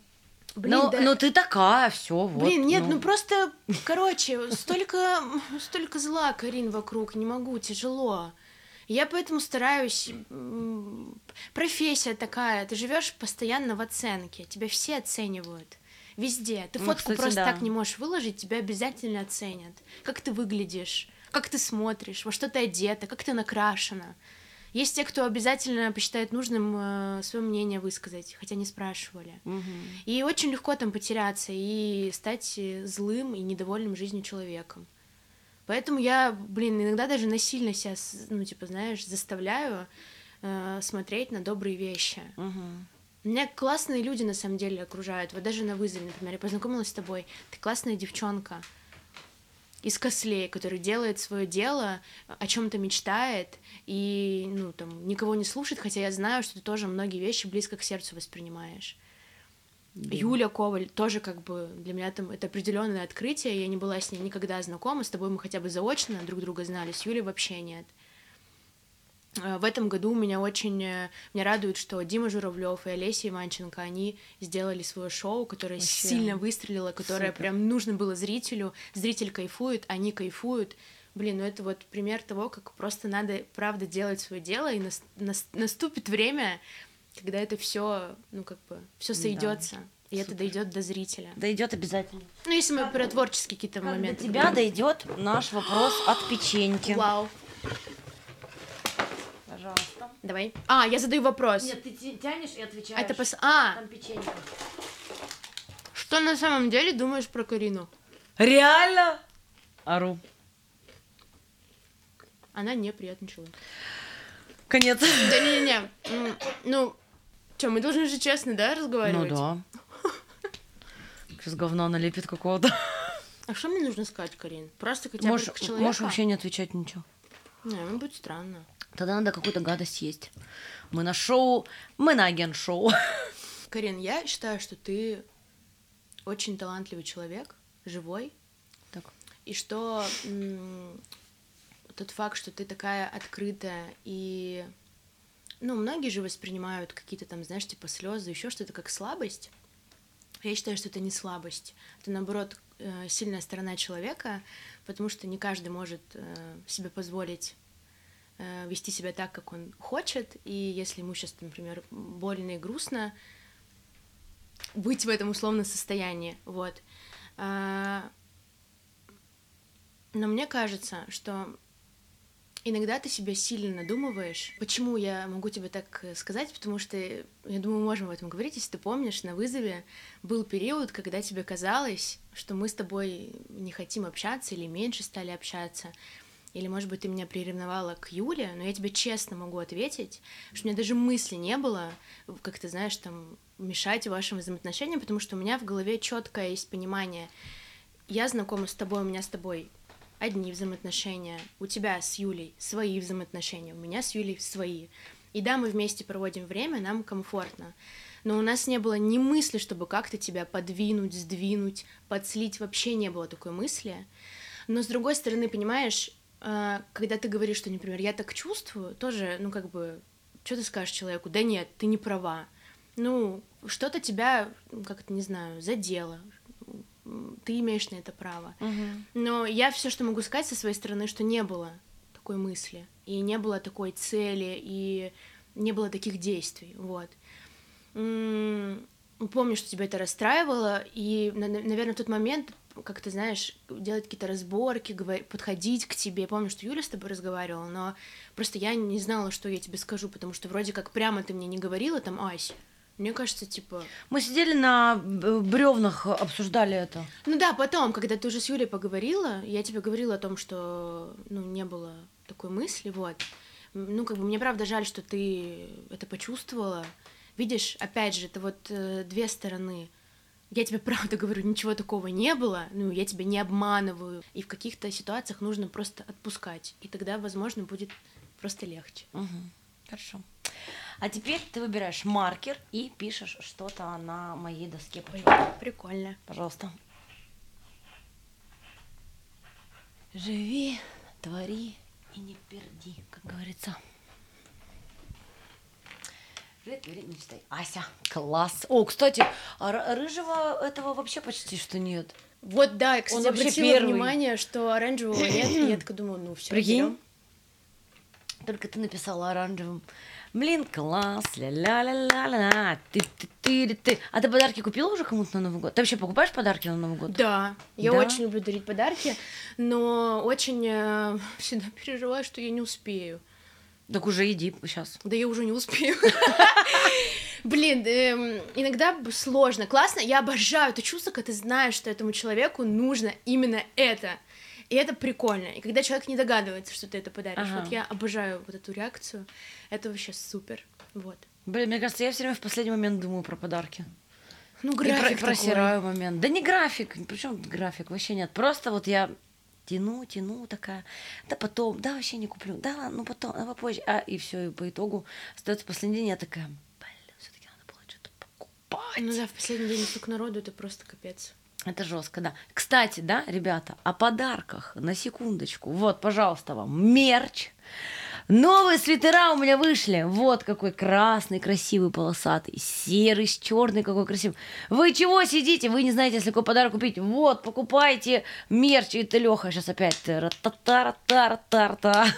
Блин, но, да. но ты такая, все, вот. Блин, нет, ну, ну просто, короче, столько, столько зла, Карин, вокруг, не могу, тяжело. Я поэтому стараюсь. Профессия такая, ты живешь постоянно в оценке, тебя все оценивают. Везде. Ты фотку ну, кстати, просто да. так не можешь выложить, тебя обязательно оценят. Как ты выглядишь, как ты смотришь, во что ты одета, как ты накрашена. Есть те, кто обязательно посчитает нужным э, свое мнение высказать, хотя не спрашивали. Угу. И очень легко там потеряться и стать злым и недовольным жизнью человеком. Поэтому я, блин, иногда даже насильно себя, ну, типа, знаешь, заставляю э, смотреть на добрые вещи. Угу. Меня классные люди, на самом деле, окружают. Вот даже на вызове, например, я познакомилась с тобой. Ты классная девчонка из Кослей, который делает свое дело, о чем-то мечтает и, ну, там, никого не слушает, хотя я знаю, что ты тоже многие вещи близко к сердцу воспринимаешь. Yeah. Юля Коваль тоже, как бы, для меня там это определенное открытие, я не была с ней никогда знакома, с тобой мы хотя бы заочно друг друга знали, с Юлей вообще нет. В этом году меня очень... Меня радует, что Дима Журавлев и Олеся Иванченко, они сделали свое шоу, которое Вообще. сильно выстрелило, которое Супер. прям нужно было зрителю. Зритель кайфует, они кайфуют. Блин, ну это вот пример того, как просто надо, правда, делать свое дело, и нас, нас, наступит время, когда это все, ну как бы, все сойдется. Да. И Супер. это дойдет до зрителя. Дойдет обязательно. Ну, если мы про творческие какие-то как моменты. До тебя когда... дойдет наш вопрос от печеньки. Вау. Пожалуйста. Давай. А, я задаю вопрос. Нет, ты тянешь и отвечаешь. Это пос... А. Там печенье. Что на самом деле думаешь про Карину? Реально? Ару. Она неприятный человек. Конец. Да не, не, не. Ну, что, мы должны же честно, да, разговаривать? Ну да. Сейчас говна налепит какого-то. А что мне нужно сказать, Карин? Просто хотя бы к человеку. Можешь вообще не отвечать ничего. Не, ну будет странно. Тогда надо какую-то гадость есть. Мы на шоу, мы на агент-шоу. Карин, я считаю, что ты очень талантливый человек, живой. Так. И что м- тот факт, что ты такая открытая и... Ну, многие же воспринимают какие-то там, знаешь, типа слезы, еще что-то как слабость. Я считаю, что это не слабость. Это, наоборот, сильная сторона человека, потому что не каждый может себе позволить вести себя так, как он хочет, и если ему сейчас, например, больно и грустно, быть в этом условном состоянии, вот. Но мне кажется, что иногда ты себя сильно надумываешь. Почему я могу тебе так сказать? Потому что, я думаю, мы можем об этом говорить, если ты помнишь, на вызове был период, когда тебе казалось, что мы с тобой не хотим общаться или меньше стали общаться. Или, может быть, ты меня приревновала к Юле, но я тебе честно могу ответить, что у меня даже мысли не было, как ты знаешь, там, мешать вашим взаимоотношениям, потому что у меня в голове четкое есть понимание. Я знакома с тобой, у меня с тобой одни взаимоотношения, у тебя с Юлей свои взаимоотношения, у меня с Юлей свои. И да, мы вместе проводим время, нам комфортно. Но у нас не было ни мысли, чтобы как-то тебя подвинуть, сдвинуть, подслить, вообще не было такой мысли. Но, с другой стороны, понимаешь, когда ты говоришь, что, например, я так чувствую, тоже, ну, как бы, что ты скажешь человеку? Да нет, ты не права. Ну, что-то тебя, как-то, не знаю, задело. Ты имеешь на это право. Uh-huh. Но я все, что могу сказать со своей стороны, что не было такой мысли, и не было такой цели, и не было таких действий, вот. Помню, что тебя это расстраивало, и, наверное, в тот момент, как ты знаешь, делать какие-то разборки, подходить к тебе. Я помню, что Юля с тобой разговаривала, но просто я не знала, что я тебе скажу, потому что вроде как прямо ты мне не говорила, там, Ась, мне кажется, типа... Мы сидели на бревнах, обсуждали это. Ну да, потом, когда ты уже с Юлей поговорила, я тебе говорила о том, что, ну, не было такой мысли, вот. Ну, как бы, мне правда жаль, что ты это почувствовала. Видишь, опять же, это вот э, две стороны. Я тебе правда говорю, ничего такого не было, ну, я тебя не обманываю. И в каких-то ситуациях нужно просто отпускать, и тогда, возможно, будет просто легче. Угу. Хорошо. А теперь ты выбираешь маркер и пишешь что-то на моей доске. Пожалуйста. Прикольно. Пожалуйста. Живи, твори и не перди, как говорится. Ася, класс. О, кстати, рыжего этого вообще почти что нет. Вот да, я, кстати, обратила внимание, что оранжевого нет. Я так думала, ну все. Прикинь. Только ты написала оранжевым. Блин, класс, ля-ля-ля-ля-ля, ты-ты-ты-ты. А ты подарки купила уже кому-то на Новый год? Ты вообще покупаешь подарки на Новый год? Да, я да? очень люблю дарить подарки, но очень э, всегда переживаю, что я не успею. Так уже иди сейчас. Да я уже не успею. Блин, иногда сложно, классно. Я обожаю это чувство, когда ты знаешь, что этому человеку нужно именно это. И это прикольно. И когда человек не догадывается, что ты это подаришь. Ага. Вот я обожаю вот эту реакцию. Это вообще супер. Вот. Блин, мне кажется, я все время в последний момент думаю про подарки. Ну, график и про- просираю момент. Да не график. Причем график? Вообще нет. Просто вот я тяну, тяну такая. Да потом. Да вообще не куплю. Да, ну потом. А попозже. А, и все. И по итогу остается последний день. Я такая, блин, все-таки надо было что-то покупать. Ну да, в последний день столько народу. Это просто капец. Это жестко, да. Кстати, да, ребята, о подарках на секундочку. Вот, пожалуйста, вам мерч. Новые свитера у меня вышли. Вот какой красный, красивый, полосатый, серый с черный, какой красивый. Вы чего сидите? Вы не знаете, если какой подарок купить. Вот, покупайте мерч. И ты, Леха, сейчас опять. Ра-та-та-ра-та-ра-та-ра-та.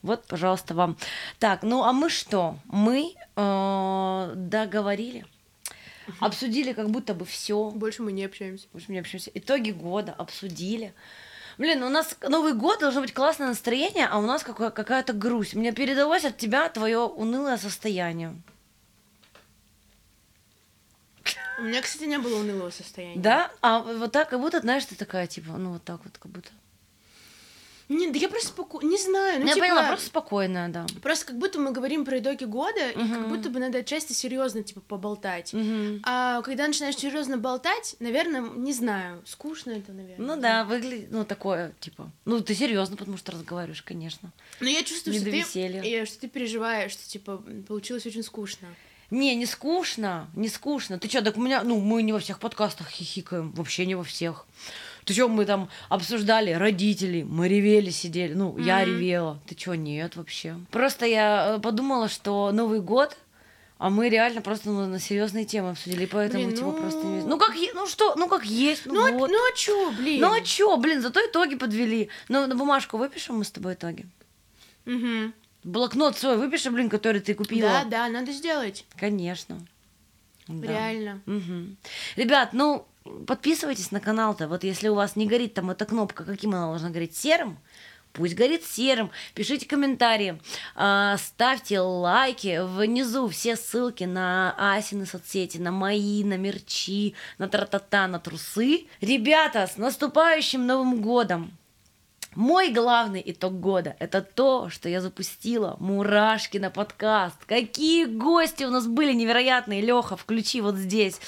Вот, пожалуйста, вам. Так, ну а мы что? Мы э, договорили. Угу. Обсудили как будто бы все. Больше мы не общаемся. Больше мы не общаемся. Итоги года обсудили. Блин, у нас Новый год, должно быть классное настроение, а у нас какая- какая-то грусть. Мне передалось от тебя твое унылое состояние. У меня, кстати, не было унылого состояния. Да? А вот так, как будто, знаешь, ты такая, типа, ну вот так вот, как будто... Нет, да я просто спокойно, не знаю. Ну, я типа... поняла, просто спокойная, да. Просто как будто мы говорим про итоги года, uh-huh. и как будто бы надо отчасти серьезно типа поболтать. Uh-huh. А когда начинаешь серьезно болтать, наверное, не знаю, скучно это, наверное. Ну да, выглядит, ну такое, типа, ну ты серьезно, потому что разговариваешь, конечно. Но я чувствую, что ты, я, что ты переживаешь, что типа получилось очень скучно. Не, не скучно, не скучно. Ты что, так у меня, ну мы не во всех подкастах хихикаем, вообще не во всех. Ты чё, мы там обсуждали родителей, мы ревели, сидели, ну, mm-hmm. я ревела. Ты чё, нет вообще. Просто я подумала, что Новый год, а мы реально просто ну, на серьезные темы обсудили, поэтому блин, типа ну... просто... Не... Ну, как е... ну что, ну как есть, ну, ну вот. Ну а чё, блин? Ну а чё, блин, зато итоги подвели. Ну, на бумажку выпишем мы с тобой итоги? Mm-hmm. Блокнот свой выпишем, блин, который ты купила? Да, да, надо сделать. Конечно. Да. Реально. Угу. Ребят, ну... Подписывайтесь на канал-то. Вот если у вас не горит там эта кнопка, каким она должна гореть? Серым? Пусть горит серым. Пишите комментарии, ставьте лайки. Внизу все ссылки на Асины соцсети, на мои, на мерчи, на тра-та-та, на трусы. Ребята, с наступающим Новым годом! Мой главный итог года – это то, что я запустила Мурашкина подкаст. Какие гости у нас были невероятные! Леха, включи вот здесь.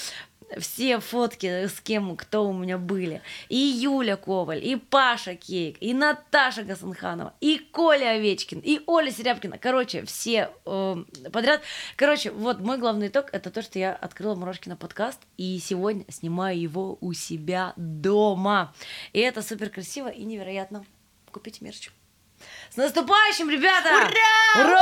все фотки с кем, кто у меня были. И Юля Коваль, и Паша Кейк, и Наташа Гасанханова, и Коля Овечкин, и Оля Серябкина. Короче, все э, подряд. Короче, вот мой главный итог — это то, что я открыла Мурашкина подкаст, и сегодня снимаю его у себя дома. И это супер красиво и невероятно. Купите мерч. С наступающим, ребята! Ура! Ура!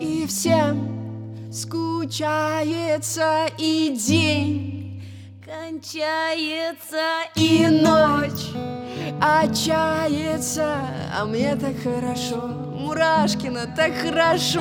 И всем скучается и день, кончается и ночь, отчается, а мне так хорошо, Мурашкина так хорошо.